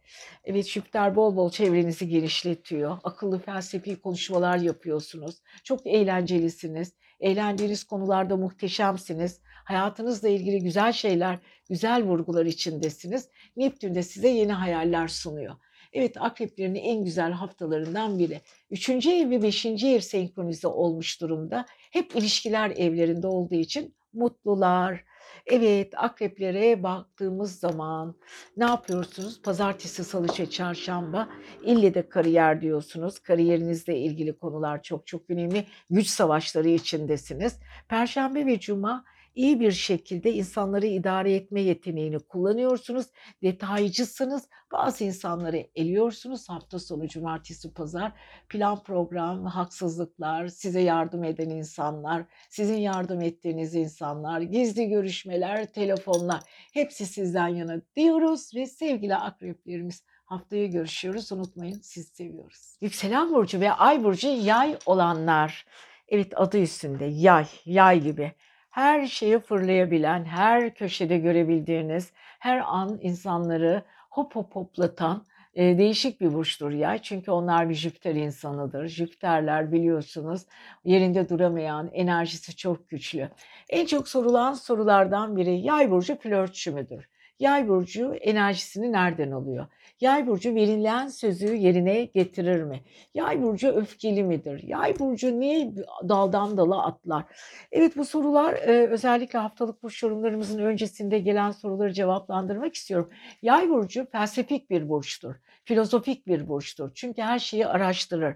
Evet, Jüpiter bol bol çevrenizi genişletiyor. Akıllı felsefi konuşmalar yapıyorsunuz. Çok eğlencelisiniz. Eğlendiğiniz konularda muhteşemsiniz. Hayatınızla ilgili güzel şeyler, güzel vurgular içindesiniz. Neptün de size yeni hayaller sunuyor. Evet, akreplerin en güzel haftalarından biri. 3. ev ve 5. ev senkronize olmuş durumda. Hep ilişkiler evlerinde olduğu için mutlular. Evet, akreplere baktığımız zaman ne yapıyorsunuz? Pazartesi, salı, çarşamba ille de kariyer diyorsunuz. Kariyerinizle ilgili konular çok çok önemli. Güç savaşları içindesiniz. Perşembe ve cuma iyi bir şekilde insanları idare etme yeteneğini kullanıyorsunuz. Detaycısınız. Bazı insanları eliyorsunuz. Hafta sonu, cumartesi, pazar plan program, haksızlıklar, size yardım eden insanlar, sizin yardım ettiğiniz insanlar, gizli görüşmeler, telefonlar hepsi sizden yana diyoruz ve sevgili akreplerimiz haftaya görüşüyoruz. Unutmayın, sizi seviyoruz. Yükselen burcu ve ay burcu yay olanlar. Evet, adı üstünde yay, yay gibi. Her şeye fırlayabilen, her köşede görebildiğiniz, her an insanları hop hop hoplatan değişik bir burçtur yay. Çünkü onlar bir Jüpiter insanıdır. Jüpiterler biliyorsunuz yerinde duramayan, enerjisi çok güçlü. En çok sorulan sorulardan biri yay burcu flörtçü müdür? Yay burcu enerjisini nereden alıyor? Yay burcu verilen sözü yerine getirir mi? Yay burcu öfkeli midir? Yay burcu niye daldan dala atlar? Evet, bu sorular özellikle haftalık burç yorumlarımızın öncesinde gelen soruları cevaplandırmak istiyorum. Yay burcu felsefik bir burçtur. Filozofik bir burçtur. Çünkü her şeyi araştırır.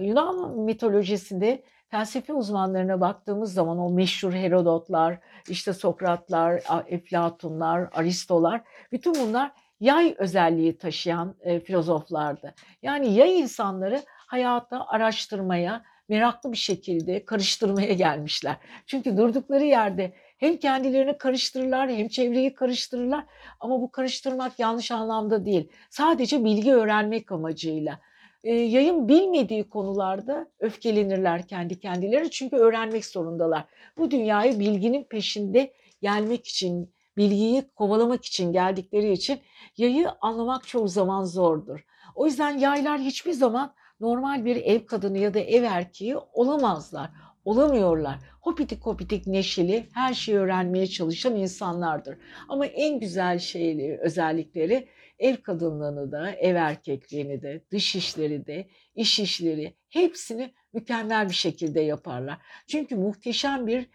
Yunan mitolojisinde felsefe uzmanlarına baktığımız zaman o meşhur Herodotlar, işte Sokratlar, Eflatunlar, Aristolar, bütün bunlar yay özelliği taşıyan filozoflardı. Yani yay insanları hayata araştırmaya, meraklı bir şekilde karıştırmaya gelmişler. Çünkü durdukları yerde hem kendilerini karıştırırlar hem çevreyi karıştırırlar ama bu karıştırmak yanlış anlamda değil. Sadece bilgi öğrenmek amacıyla. Yayın bilmediği konularda öfkelenirler kendi kendileri çünkü öğrenmek zorundalar. Bu dünyayı bilginin peşinde gelmek için, bilgiyi kovalamak için geldikleri için yayı anlamak çoğu zaman zordur. O yüzden yaylar hiçbir zaman normal bir ev kadını ya da ev erkeği olamazlar, olamıyorlar. Hopidik hopidik neşeli, her şeyi öğrenmeye çalışan insanlardır. Ama en güzel şeyleri, özellikleri ev kadınlığını da, ev erkekliğini de, dış işleri de, iş işleri hepsini mükemmel bir şekilde yaparlar. Çünkü muhteşem bir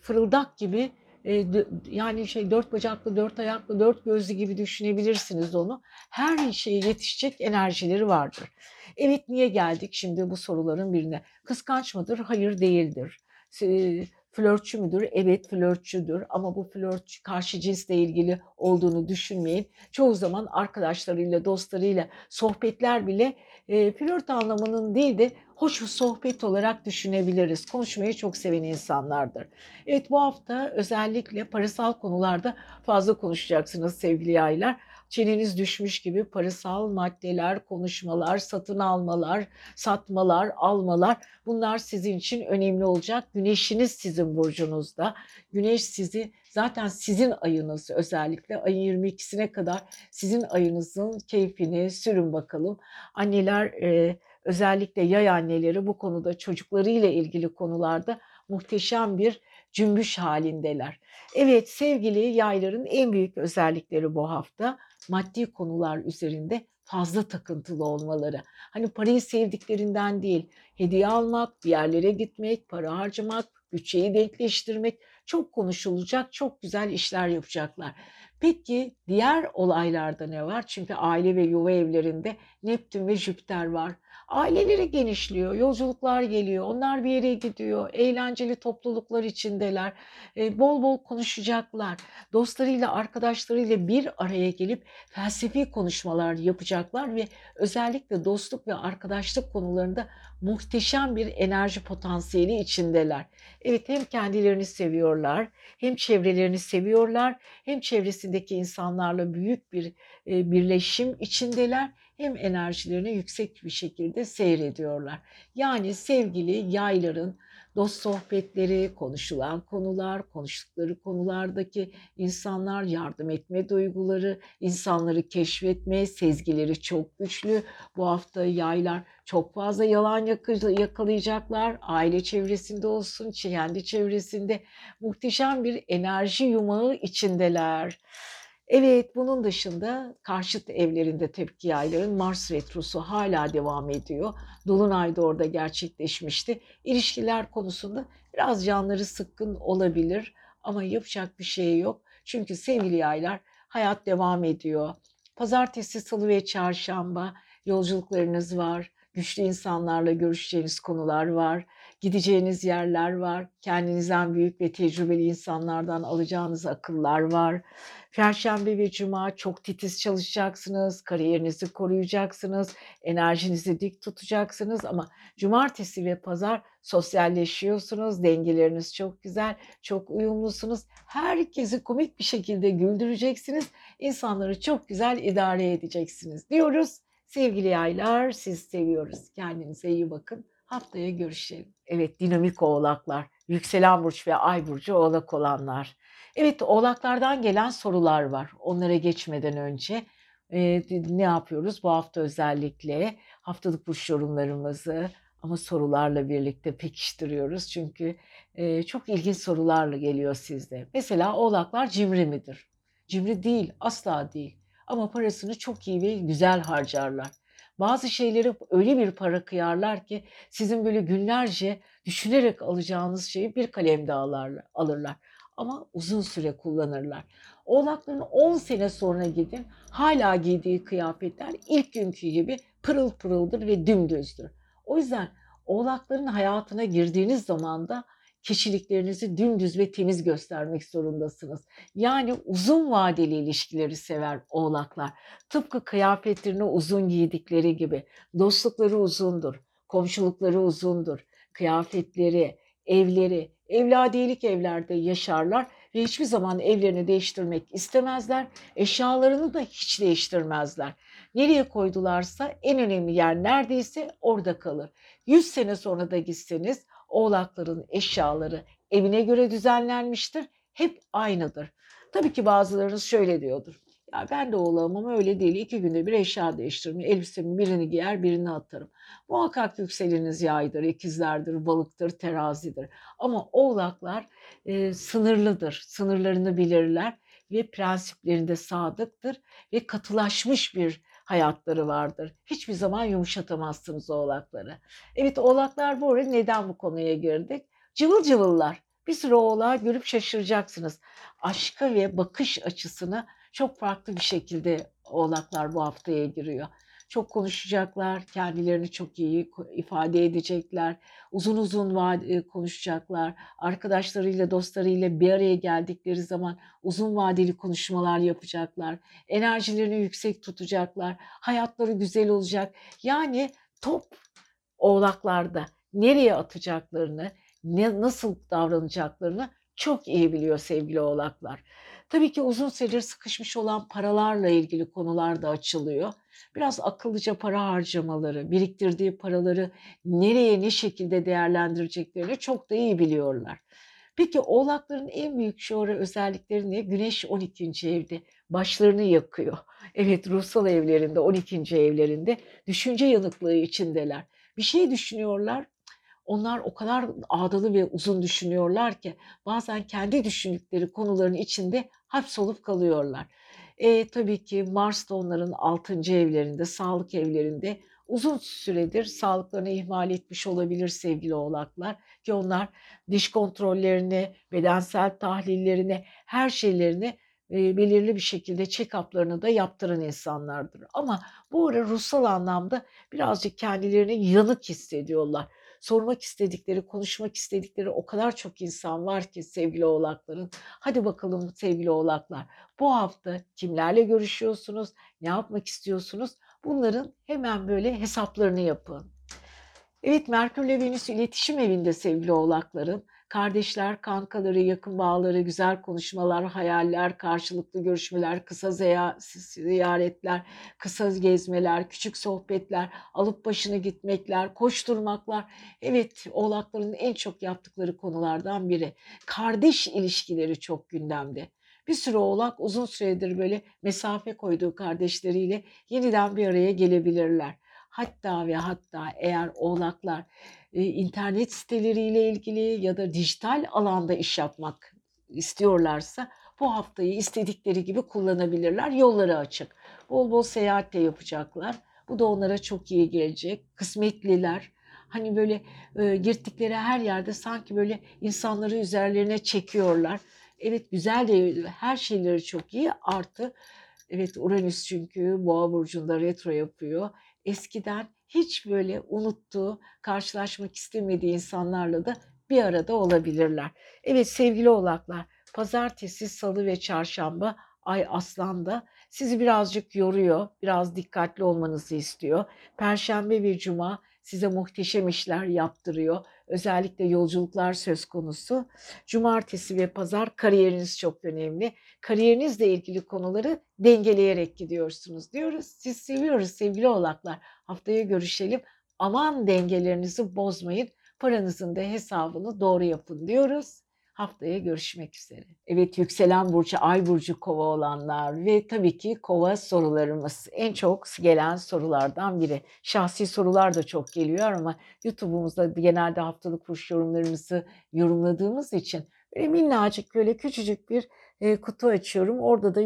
fırıldak gibi yani dört bacaklı, dört ayaklı, dört gözlü gibi düşünebilirsiniz onu. Her şeye yetişecek enerjileri vardır. Evet, niye geldik şimdi bu soruların birine? Kıskanç mıdır? Hayır, değildir. Flörtçü müdür? Evet, flörtçüdür ama bu flört karşı cinsle ilgili olduğunu düşünmeyin. Çoğu zaman arkadaşlarıyla, dostlarıyla sohbetler bile flört anlamının değil de hoş sohbet olarak düşünebiliriz. Konuşmayı çok seven insanlardır. Evet, bu hafta özellikle parasal konularda fazla konuşacaksınız sevgili yaylar. Çeneniz düşmüş gibi parasal maddeler, konuşmalar, satın almalar, satmalar, almalar bunlar sizin için önemli olacak. Güneşiniz sizin burcunuzda. Güneş sizi zaten sizin ayınız özellikle ayın 22'sine kadar sizin ayınızın keyfini sürün bakalım. Anneler özellikle yay anneleri bu konuda çocuklarıyla ilgili konularda muhteşem bir cümbüş halindeler. Evet, sevgili yayların en büyük özellikleri bu hafta maddi konular üzerinde fazla takıntılı olmaları. Hani parayı sevdiklerinden değil, hediye almak, bir yerlere gitmek, para harcamak, bütçeyi denkleştirmek çok konuşulacak, çok güzel işler yapacaklar. Peki diğer olaylarda ne var? Çünkü aile ve yuva evlerinde Neptün ve Jüpiter var. Aileleri genişliyor, yolculuklar geliyor, onlar bir yere gidiyor, eğlenceli topluluklar içindeler, bol bol konuşacaklar, dostlarıyla, arkadaşlarıyla bir araya gelip felsefi konuşmalar yapacaklar ve özellikle dostluk ve arkadaşlık konularında muhteşem bir enerji potansiyeli içindeler. Evet, hem kendilerini seviyorlar, hem çevrelerini seviyorlar, hem çevresindeki insanlarla büyük bir birleşim içindeler. Hem enerjilerini yüksek bir şekilde seyrediyorlar. Yani sevgili yayların dost sohbetleri, konuşulan konular, konuştukları konulardaki insanlar, yardım etme duyguları, insanları keşfetme sezgileri çok güçlü. Bu hafta yaylar çok fazla yalan yakalayacaklar. Aile çevresinde olsun, kendi çevresinde muhteşem bir enerji yumağı içindeler. Evet, bunun dışında karşıt evlerinde tepki yayların Mars retrosu hala devam ediyor. Dolunay da orada gerçekleşmişti. İlişkiler konusunda biraz canları sıkkın olabilir ama yapacak bir şey yok. Çünkü sevgili yaylar, hayat devam ediyor. Pazartesi, salı ve çarşamba yolculuklarınız var. Güçlü insanlarla görüşeceğiniz konular var. Gideceğiniz yerler var. Kendinizden büyük ve tecrübeli insanlardan alacağınız akıllar var. Perşembe ve cuma çok titiz çalışacaksınız. Kariyerinizi koruyacaksınız. Enerjinizi dik tutacaksınız. Ama cumartesi ve pazar sosyalleşiyorsunuz. Dengeleriniz çok güzel. Çok uyumlusunuz. Herkesi komik bir şekilde güldüreceksiniz. İnsanları çok güzel idare edeceksiniz diyoruz. Sevgili yaylar, sizi seviyoruz. Kendinize iyi bakın. Haftaya görüşelim. Evet, dinamik oğlaklar, yükselen burç ve ay burcu oğlak olanlar. Evet, oğlaklardan gelen sorular var. Onlara geçmeden önce ne yapıyoruz? Bu hafta özellikle haftalık burç yorumlarımızı ama sorularla birlikte pekiştiriyoruz. Çünkü çok ilginç sorularla geliyor sizde. Mesela oğlaklar cimri midir? Cimri değil, asla değil. Ama parasını çok iyi ve güzel harcarlar. Bazı şeyleri öyle bir para kıyarlar ki sizin böyle günlerce düşünerek alacağınız şeyi bir kalemde alırlar. Ama uzun süre kullanırlar. Oğlakların 10 sene sonra gidin, hala giydiği kıyafetler ilk günkü gibi pırıl pırıldır ve dümdüzdür. O yüzden oğlakların hayatına girdiğiniz zaman da kişiliklerinizi dümdüz ve temiz göstermek zorundasınız. Yani uzun vadeli ilişkileri sever oğlaklar. Tıpkı kıyafetlerini uzun giydikleri gibi dostlukları uzundur, komşulukları uzundur, kıyafetleri, evleri, evladiyelik evlerde yaşarlar ve hiçbir zaman evlerini değiştirmek istemezler, eşyalarını da hiç değiştirmezler. Nereye koydularsa en önemli yer neredeyse orada kalır. 100 sene sonra da gitseniz, oğlakların eşyaları evine göre düzenlenmiştir. Hep aynıdır. Tabii ki bazılarınız şöyle diyordur. Ya ben de oğlağım ama öyle değil. 2 günde bir eşya değiştiririm. Elbisemin birini giyer birini atarım. Muhakkak yükseliniz yaydır, ikizlerdir, balıktır, terazidir. Ama oğlaklar sınırlıdır. Sınırlarını bilirler ve prensiplerinde sadıktır ve katılaşmış bir hayatları vardır. Hiçbir zaman yumuşatamazsınız oğlakları. Evet, oğlaklar bu arada neden bu konuya girdik? Cıvıl cıvıllar. Bir sürü oğlağa görüp şaşıracaksınız. Aşka ve bakış açısına çok farklı bir şekilde oğlaklar bu haftaya giriyor. Çok konuşacaklar, kendilerini çok iyi ifade edecekler, uzun uzun konuşacaklar, arkadaşlarıyla, dostlarıyla bir araya geldikleri zaman uzun vadeli konuşmalar yapacaklar, enerjilerini yüksek tutacaklar, hayatları güzel olacak. Yani top oğlaklarda nereye atacaklarını, nasıl davranacaklarını çok iyi biliyor sevgili oğlaklar. Tabii ki uzun süredir sıkışmış olan paralarla ilgili konular da açılıyor. Biraz akıllıca para harcamaları, biriktirdiği paraları nereye ne şekilde değerlendireceklerini çok da iyi biliyorlar. Peki oğlakların en büyük şöhre özellikleri ne? Güneş 12. evde başlarını yakıyor. Evet, ruhsal evlerinde, 12. evlerinde düşünce yanıklığı içindeler. Bir şey düşünüyorlar. Onlar o kadar ağdalı ve uzun düşünüyorlar ki bazen kendi düşündükleri konuların içinde hapsolup kalıyorlar. Tabii ki Mars da onların 6. evlerinde, sağlık evlerinde uzun süredir sağlıklarını ihmal etmiş olabilir sevgili oğlaklar. Ki onlar diş kontrollerine, bedensel tahlillerine, her şeylerine belirli bir şekilde check-up'larını da yaptıran insanlardır. Ama bu ara ruhsal anlamda birazcık kendilerini yanık hissediyorlar. Sormak istedikleri, konuşmak istedikleri o kadar çok insan var ki sevgili oğlakların. Hadi bakalım sevgili oğlaklar, bu hafta kimlerle görüşüyorsunuz, ne yapmak istiyorsunuz? Bunların hemen böyle hesaplarını yapın. Evet, Merkür'le Venüs iletişim evinde sevgili oğlakların. Kardeşler, kankaları, yakın bağları, güzel konuşmalar, hayaller, karşılıklı görüşmeler, kısa ziyaretler, kısa gezmeler, küçük sohbetler, alıp başını gitmekler, koşturmaklar. Evet, oğlakların en çok yaptıkları konulardan biri. Kardeş ilişkileri çok gündemde. Bir sürü oğlak uzun süredir böyle mesafe koyduğu kardeşleriyle yeniden bir araya gelebilirler. Hatta ve hatta eğer oğlaklar internet siteleriyle ilgili ya da dijital alanda iş yapmak istiyorlarsa bu haftayı istedikleri gibi kullanabilirler. Yolları açık. Bol bol seyahat de yapacaklar. Bu da onlara çok iyi gelecek. Kısmetliler. Hani böyle girdikleri her yerde sanki böyle insanları üzerlerine çekiyorlar. Evet, güzel de her şeyleri çok iyi. Artı evet, Uranüs çünkü Boğa burcunda retro yapıyor. Eskiden hiç böyle unuttuğu, karşılaşmak istemediği insanlarla da bir arada olabilirler. Evet sevgili oğlaklar, pazartesi, salı ve çarşamba ay Aslan'da sizi birazcık yoruyor, biraz dikkatli olmanızı istiyor. Perşembe ve cuma size muhteşem işler yaptırıyor. Özellikle yolculuklar söz konusu. Cumartesi ve pazar kariyeriniz çok önemli. Kariyerinizle ilgili konuları dengeleyerek gidiyorsunuz diyoruz. Siz seviyoruz sevgili oğlaklar. Haftaya görüşelim. Aman dengelerinizi bozmayın. Paranızın da hesabını doğru yapın diyoruz. Haftaya görüşmek üzere. Evet, yükselen burcu, ay burcu kova olanlar ve tabii ki kova sorularımız en çok gelen sorulardan biri. Şahsi sorular da çok geliyor ama YouTube'umuzda genelde haftalık burç yorumlarımızı yorumladığımız için böyle minnacık, böyle küçücük bir kutu açıyorum. Orada da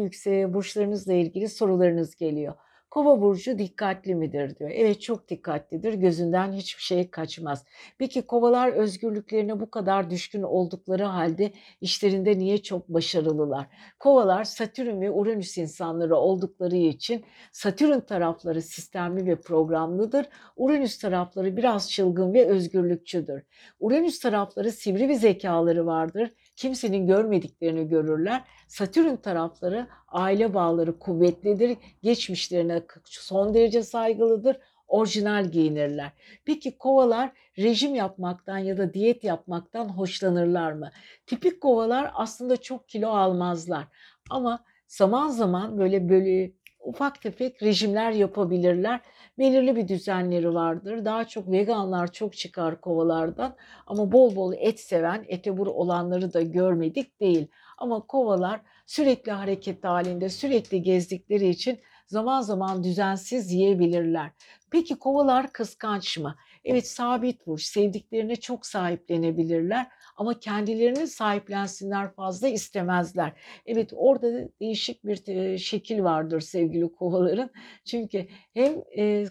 burçlarınızla ilgili sorularınız geliyor. Kova burcu dikkatli midir diyor. Evet, çok dikkatlidir. Gözünden hiçbir şey kaçmaz. Peki kovalar özgürlüklerine bu kadar düşkün oldukları halde işlerinde niye çok başarılılar? Kovalar Satürn ve Uranüs insanları oldukları için Satürn tarafları sistemli ve programlıdır. Uranüs tarafları biraz çılgın ve özgürlükçüdür. Uranüs tarafları sivri bir zekaları vardır. Kimsenin görmediklerini görürler. Satürn tarafları aile bağları kuvvetlidir. Geçmişlerine son derece saygılıdır. Orijinal giyinirler. Peki kovalar rejim yapmaktan ya da diyet yapmaktan hoşlanırlar mı? Tipik kovalar aslında çok kilo almazlar. Ama zaman zaman böyle ufak tefek rejimler yapabilirler. Belirli bir düzenleri vardır. Daha çok veganlar çok çıkar kovalardan. Ama bol bol et seven, etobur olanları da görmedik değil. Ama kovalar sürekli hareket halinde, sürekli gezdikleri için zaman zaman düzensiz yiyebilirler. Peki kovalar kıskanç mı? Evet, sabit burç, sevdiklerine çok sahiplenebilirler ama kendilerini sahiplensinler fazla istemezler. Evet, orada değişik bir şekil vardır sevgili kovaların. Çünkü hem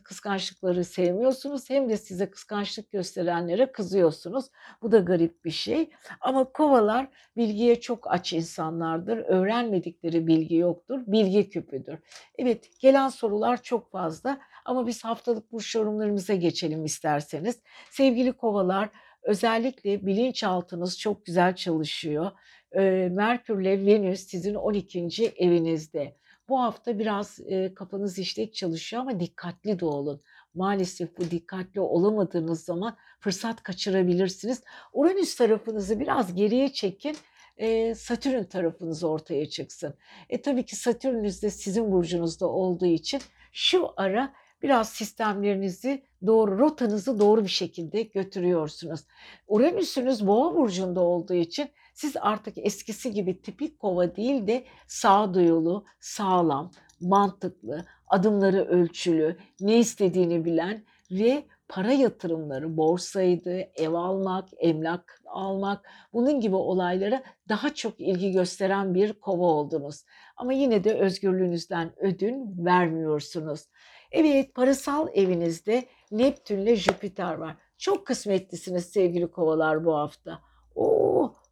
kıskançlıkları sevmiyorsunuz hem de size kıskançlık gösterenlere kızıyorsunuz. Bu da garip bir şey. Ama kovalar bilgiye çok aç insanlardır. Öğrenmedikleri bilgi yoktur. Bilgi küpüdür. Evet, gelen sorular çok fazla ama biz haftalık burç yorumlarımıza geçelim isterseniz. Sevgili kovalar, özellikle bilinçaltınız çok güzel çalışıyor. Merkür'le Venüs sizin 12. evinizde. Bu hafta biraz kafanız işlek çalışıyor ama dikkatli de olun. Maalesef bu dikkatli olamadığınız zaman fırsat kaçırabilirsiniz. Uranüs tarafınızı biraz geriye çekin. Satürn tarafınız ortaya çıksın. Tabii ki Satürn'ünüz de sizin burcunuzda olduğu için şu ara biraz sistemlerinizi doğru, rotanızı doğru bir şekilde götürüyorsunuz. Uranüs'ünüz Boğa burcunda olduğu için siz artık eskisi gibi tipik kova değil de sağduyulu, sağlam, mantıklı, adımları ölçülü, ne istediğini bilen ve para yatırımları, borsaydı, ev almak, emlak almak, bunun gibi olaylara daha çok ilgi gösteren bir kova oldunuz. Ama yine de özgürlüğünüzden ödün vermiyorsunuz. Evet, parasal evinizde Neptün'le Jüpiter var. Çok kısmetlisiniz sevgili kovalar bu hafta.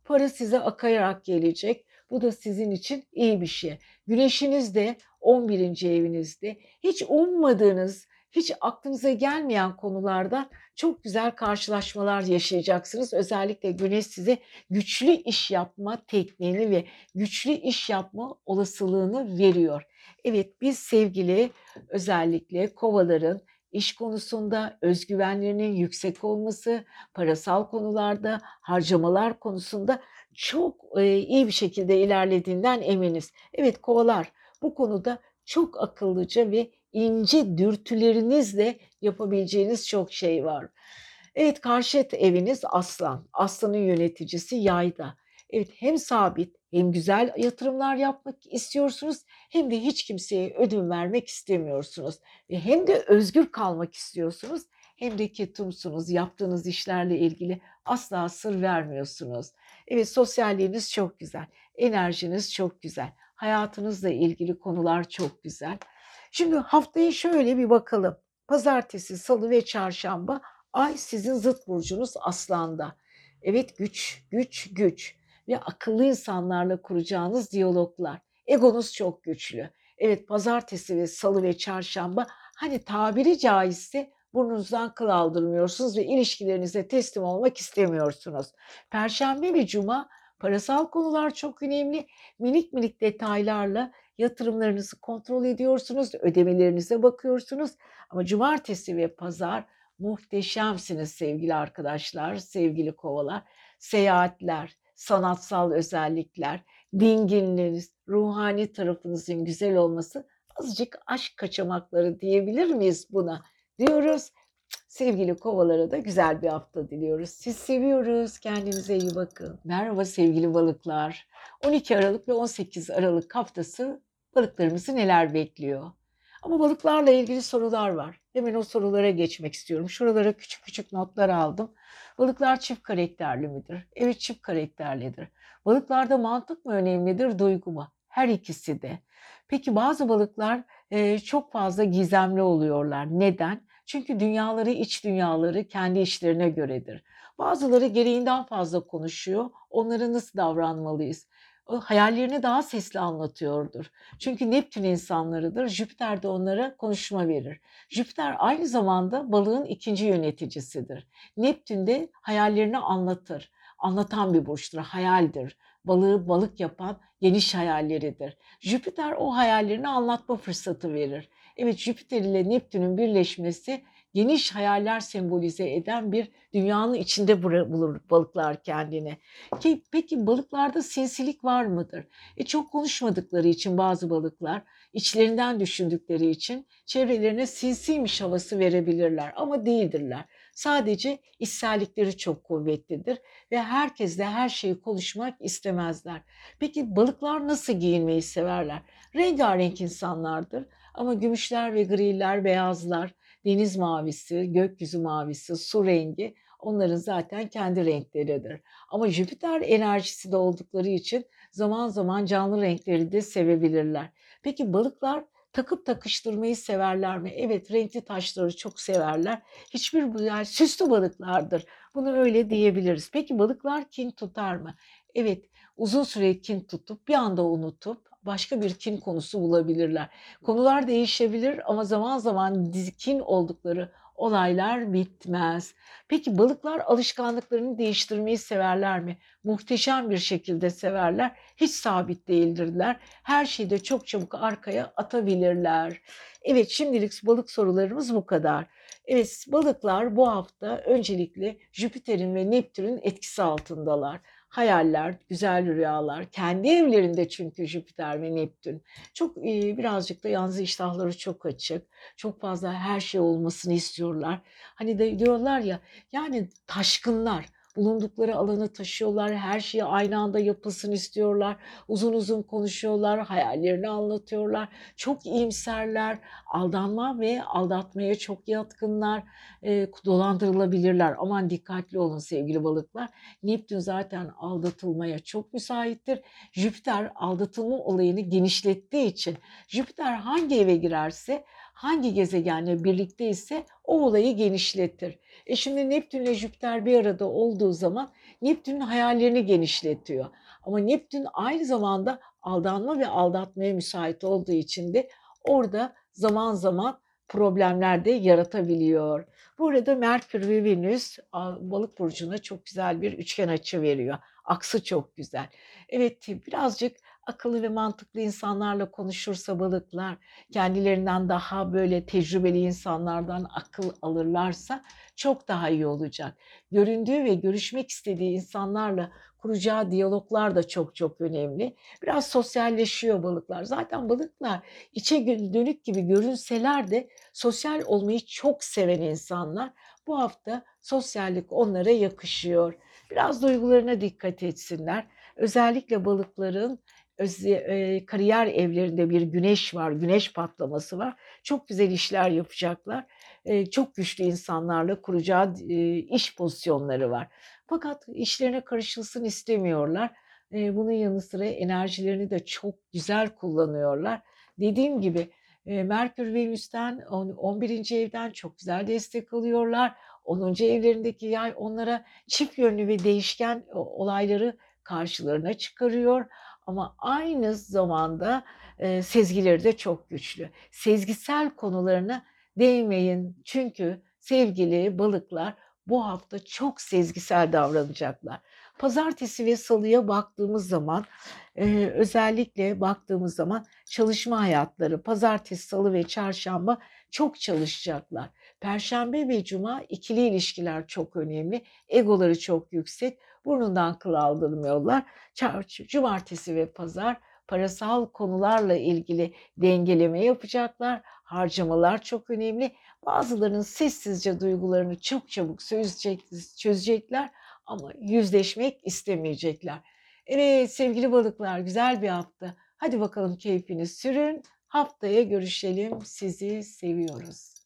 Para size akayarak gelecek. Bu da sizin için iyi bir şey. Güneşiniz de 11. evinizde. Hiç ummadığınız, hiç aklınıza gelmeyen konularda çok güzel karşılaşmalar yaşayacaksınız. Özellikle Güneş size güçlü iş yapma tekniğini ve güçlü iş yapma olasılığını veriyor. Evet, biz sevgili özellikle kovaların iş konusunda özgüvenlerinin yüksek olması, parasal konularda, harcamalar konusunda çok iyi bir şekilde ilerlediğinden eminiz. Evet, kovalar bu konuda çok akıllıca ve ince dürtülerinizle yapabileceğiniz çok şey var. Evet, karşıt eviniz Aslan. Aslan'ın yöneticisi Yayda. Evet, hem sabit hem güzel yatırımlar yapmak istiyorsunuz, hem de hiç kimseye ödün vermek istemiyorsunuz. Ve hem de özgür kalmak istiyorsunuz, hem de ketumsunuz. Yaptığınız işlerle ilgili asla sır vermiyorsunuz. Evet, sosyalliğiniz çok güzel, enerjiniz çok güzel, hayatınızla ilgili konular çok güzel. Şimdi haftaya şöyle bir bakalım. Pazartesi, salı ve çarşamba ay sizin zıt burcunuz Aslan'da. Evet, güç. Ve akıllı insanlarla kuracağınız diyaloglar. Egonuz çok güçlü. Evet, pazartesi ve salı ve çarşamba hani tabiri caizse burnunuzdan kıl aldırmıyorsunuz ve ilişkilerinize teslim olmak istemiyorsunuz. Perşembe ve cuma parasal konular çok önemli. Minik detaylarla yatırımlarınızı kontrol ediyorsunuz, ödemelerinize bakıyorsunuz. Ama cumartesi ve pazar muhteşemsiniz sevgili arkadaşlar, sevgili kovalar. Seyahatler, sanatsal özellikler, dinginliğiniz, ruhani tarafınızın güzel olması, azıcık aşk kaçamakları diyebilir miyiz buna diyoruz. Sevgili kovalara da güzel bir hafta diliyoruz. Siz seviyoruz. Kendinize iyi bakın. Merhaba sevgili balıklar. 12 Aralık ve 18 Aralık haftası balıklarımızı neler bekliyor? Ama balıklarla ilgili sorular var. Hemen o sorulara geçmek istiyorum. Şuralara küçük notlar aldım. Balıklar çift karakterli midir? Evet, çift karakterlidir. Balıklarda mantık mı önemlidir, duygu mu? Her ikisi de. Peki bazı balıklar çok fazla gizemli oluyorlar. Neden? Çünkü dünyaları, iç dünyaları kendi işlerine göredir. Bazıları gereğinden fazla konuşuyor. Onlara nasıl davranmalıyız? Hayallerini daha sesli anlatıyordur. Çünkü Neptün insanlarıdır. Jüpiter de onlara konuşma verir. Jüpiter aynı zamanda balığın 2. yöneticisidir. Neptün de hayallerini anlatır. Anlatan bir burçtur, hayaldir. Balığı balık yapan geniş hayalleridir. Jüpiter o hayallerini anlatma fırsatı verir. Evet, Jüpiter ile Neptün'ün birleşmesi geniş hayaller sembolize eden bir dünyanın içinde bulur balıklar kendini. Peki balıklarda sinsilik var mıdır? Çok konuşmadıkları için bazı balıklar, içlerinden düşündükleri için çevrelerine sinsiymiş havası verebilirler ama değildirler. Sadece içsellikleri çok kuvvetlidir ve herkesle her şeyi konuşmak istemezler. Peki balıklar nasıl giyinmeyi severler? Rengarenk insanlardır ama gümüşler ve griler, beyazlar, deniz mavisi, gökyüzü mavisi, su rengi onların zaten kendi renkleridir. Ama Jüpiter enerjisi de oldukları için zaman zaman canlı renkleri de sevebilirler. Peki balıklar takıp takıştırmayı severler mi? Evet, renkli taşları çok severler. Süslü balıklardır. Bunu öyle diyebiliriz. Peki balıklar kin tutar mı? Evet, uzun süre kin tutup bir anda unutup başka bir kin konusu bulabilirler. Konular değişebilir ama zaman zaman kin oldukları olaylar bitmez. Peki balıklar alışkanlıklarını değiştirmeyi severler mi? Muhteşem bir şekilde severler. Hiç sabit değildirler. Her şeyi de çok çabuk arkaya atabilirler. Evet, şimdilik balık sorularımız bu kadar. Evet, balıklar bu hafta öncelikle Jüpiter'in ve Neptün'ün etkisi altındalar. Hayaller, güzel rüyalar, kendi evlerinde çünkü Jüpiter ve Neptün. Birazcık da yalnız iştahları çok açık. Çok fazla her şey olmasını istiyorlar. Hani de diyorlar ya, yani taşkınlar. Bulundukları alanı taşıyorlar, her şeyi aynı anda yapılsın istiyorlar, uzun konuşuyorlar, hayallerini anlatıyorlar, çok iyimserler, aldanma ve aldatmaya çok yatkınlar, dolandırılabilirler. Aman dikkatli olun sevgili balıklar. Neptün zaten aldatılmaya çok müsaittir. Jüpiter aldatılma olayını genişlettiği için Jüpiter hangi eve girerse, hangi gezegenle birlikte ise o olayı genişletir. Şimdi Neptün ile Jüpiter bir arada olduğu zaman Neptün'ün hayallerini genişletiyor. Ama Neptün aynı zamanda aldanma ve aldatmaya müsait olduğu için de orada zaman zaman problemler de yaratabiliyor. Burada Merkür ve Venüs Balık burcuna çok güzel bir üçgen açı veriyor. Aksı çok güzel. Evet, birazcık akıllı ve mantıklı insanlarla konuşursa balıklar, kendilerinden daha böyle tecrübeli insanlardan akıl alırlarsa çok daha iyi olacak. Göründüğü ve görüşmek istediği insanlarla kuracağı diyaloglar da çok çok önemli. Biraz sosyalleşiyor balıklar. Zaten balıklar içe dönük gibi görünseler de sosyal olmayı çok seven insanlar. Bu hafta sosyallik onlara yakışıyor. Biraz duygularına dikkat etsinler. Özellikle balıkların kariyer evlerinde bir güneş var, güneş patlaması var. Çok güzel işler yapacaklar. Çok güçlü insanlarla kuracağı iş pozisyonları var. Fakat işlerine karışılsın istemiyorlar. Bunun yanı sıra enerjilerini de çok güzel kullanıyorlar. Dediğim gibi Merkür Venüs'ten 11. evden çok güzel destek alıyorlar. 10. evlerindeki yay onlara çift yönlü ve değişken olayları karşılarına çıkarıyor. Ama aynı zamanda sezgileri de çok güçlü. Sezgisel konularına değmeyin. Çünkü sevgili balıklar bu hafta çok sezgisel davranacaklar. Pazartesi ve salıya baktığımız zaman özellikle baktığımız zaman çalışma hayatları, pazartesi, salı ve çarşamba çok çalışacaklar. Perşembe ve cuma ikili ilişkiler çok önemli. Egoları çok yüksek. Burnundan kıl aldırmıyorlar. Cumartesi ve pazar parasal konularla ilgili dengeleme yapacaklar. Harcamalar çok önemli. Bazılarının sessizce duygularını çok çabuk çözecekler ama yüzleşmek istemeyecekler. Evet sevgili balıklar, güzel bir hafta. Hadi bakalım keyfini sürün. Haftaya görüşelim. Sizi seviyoruz.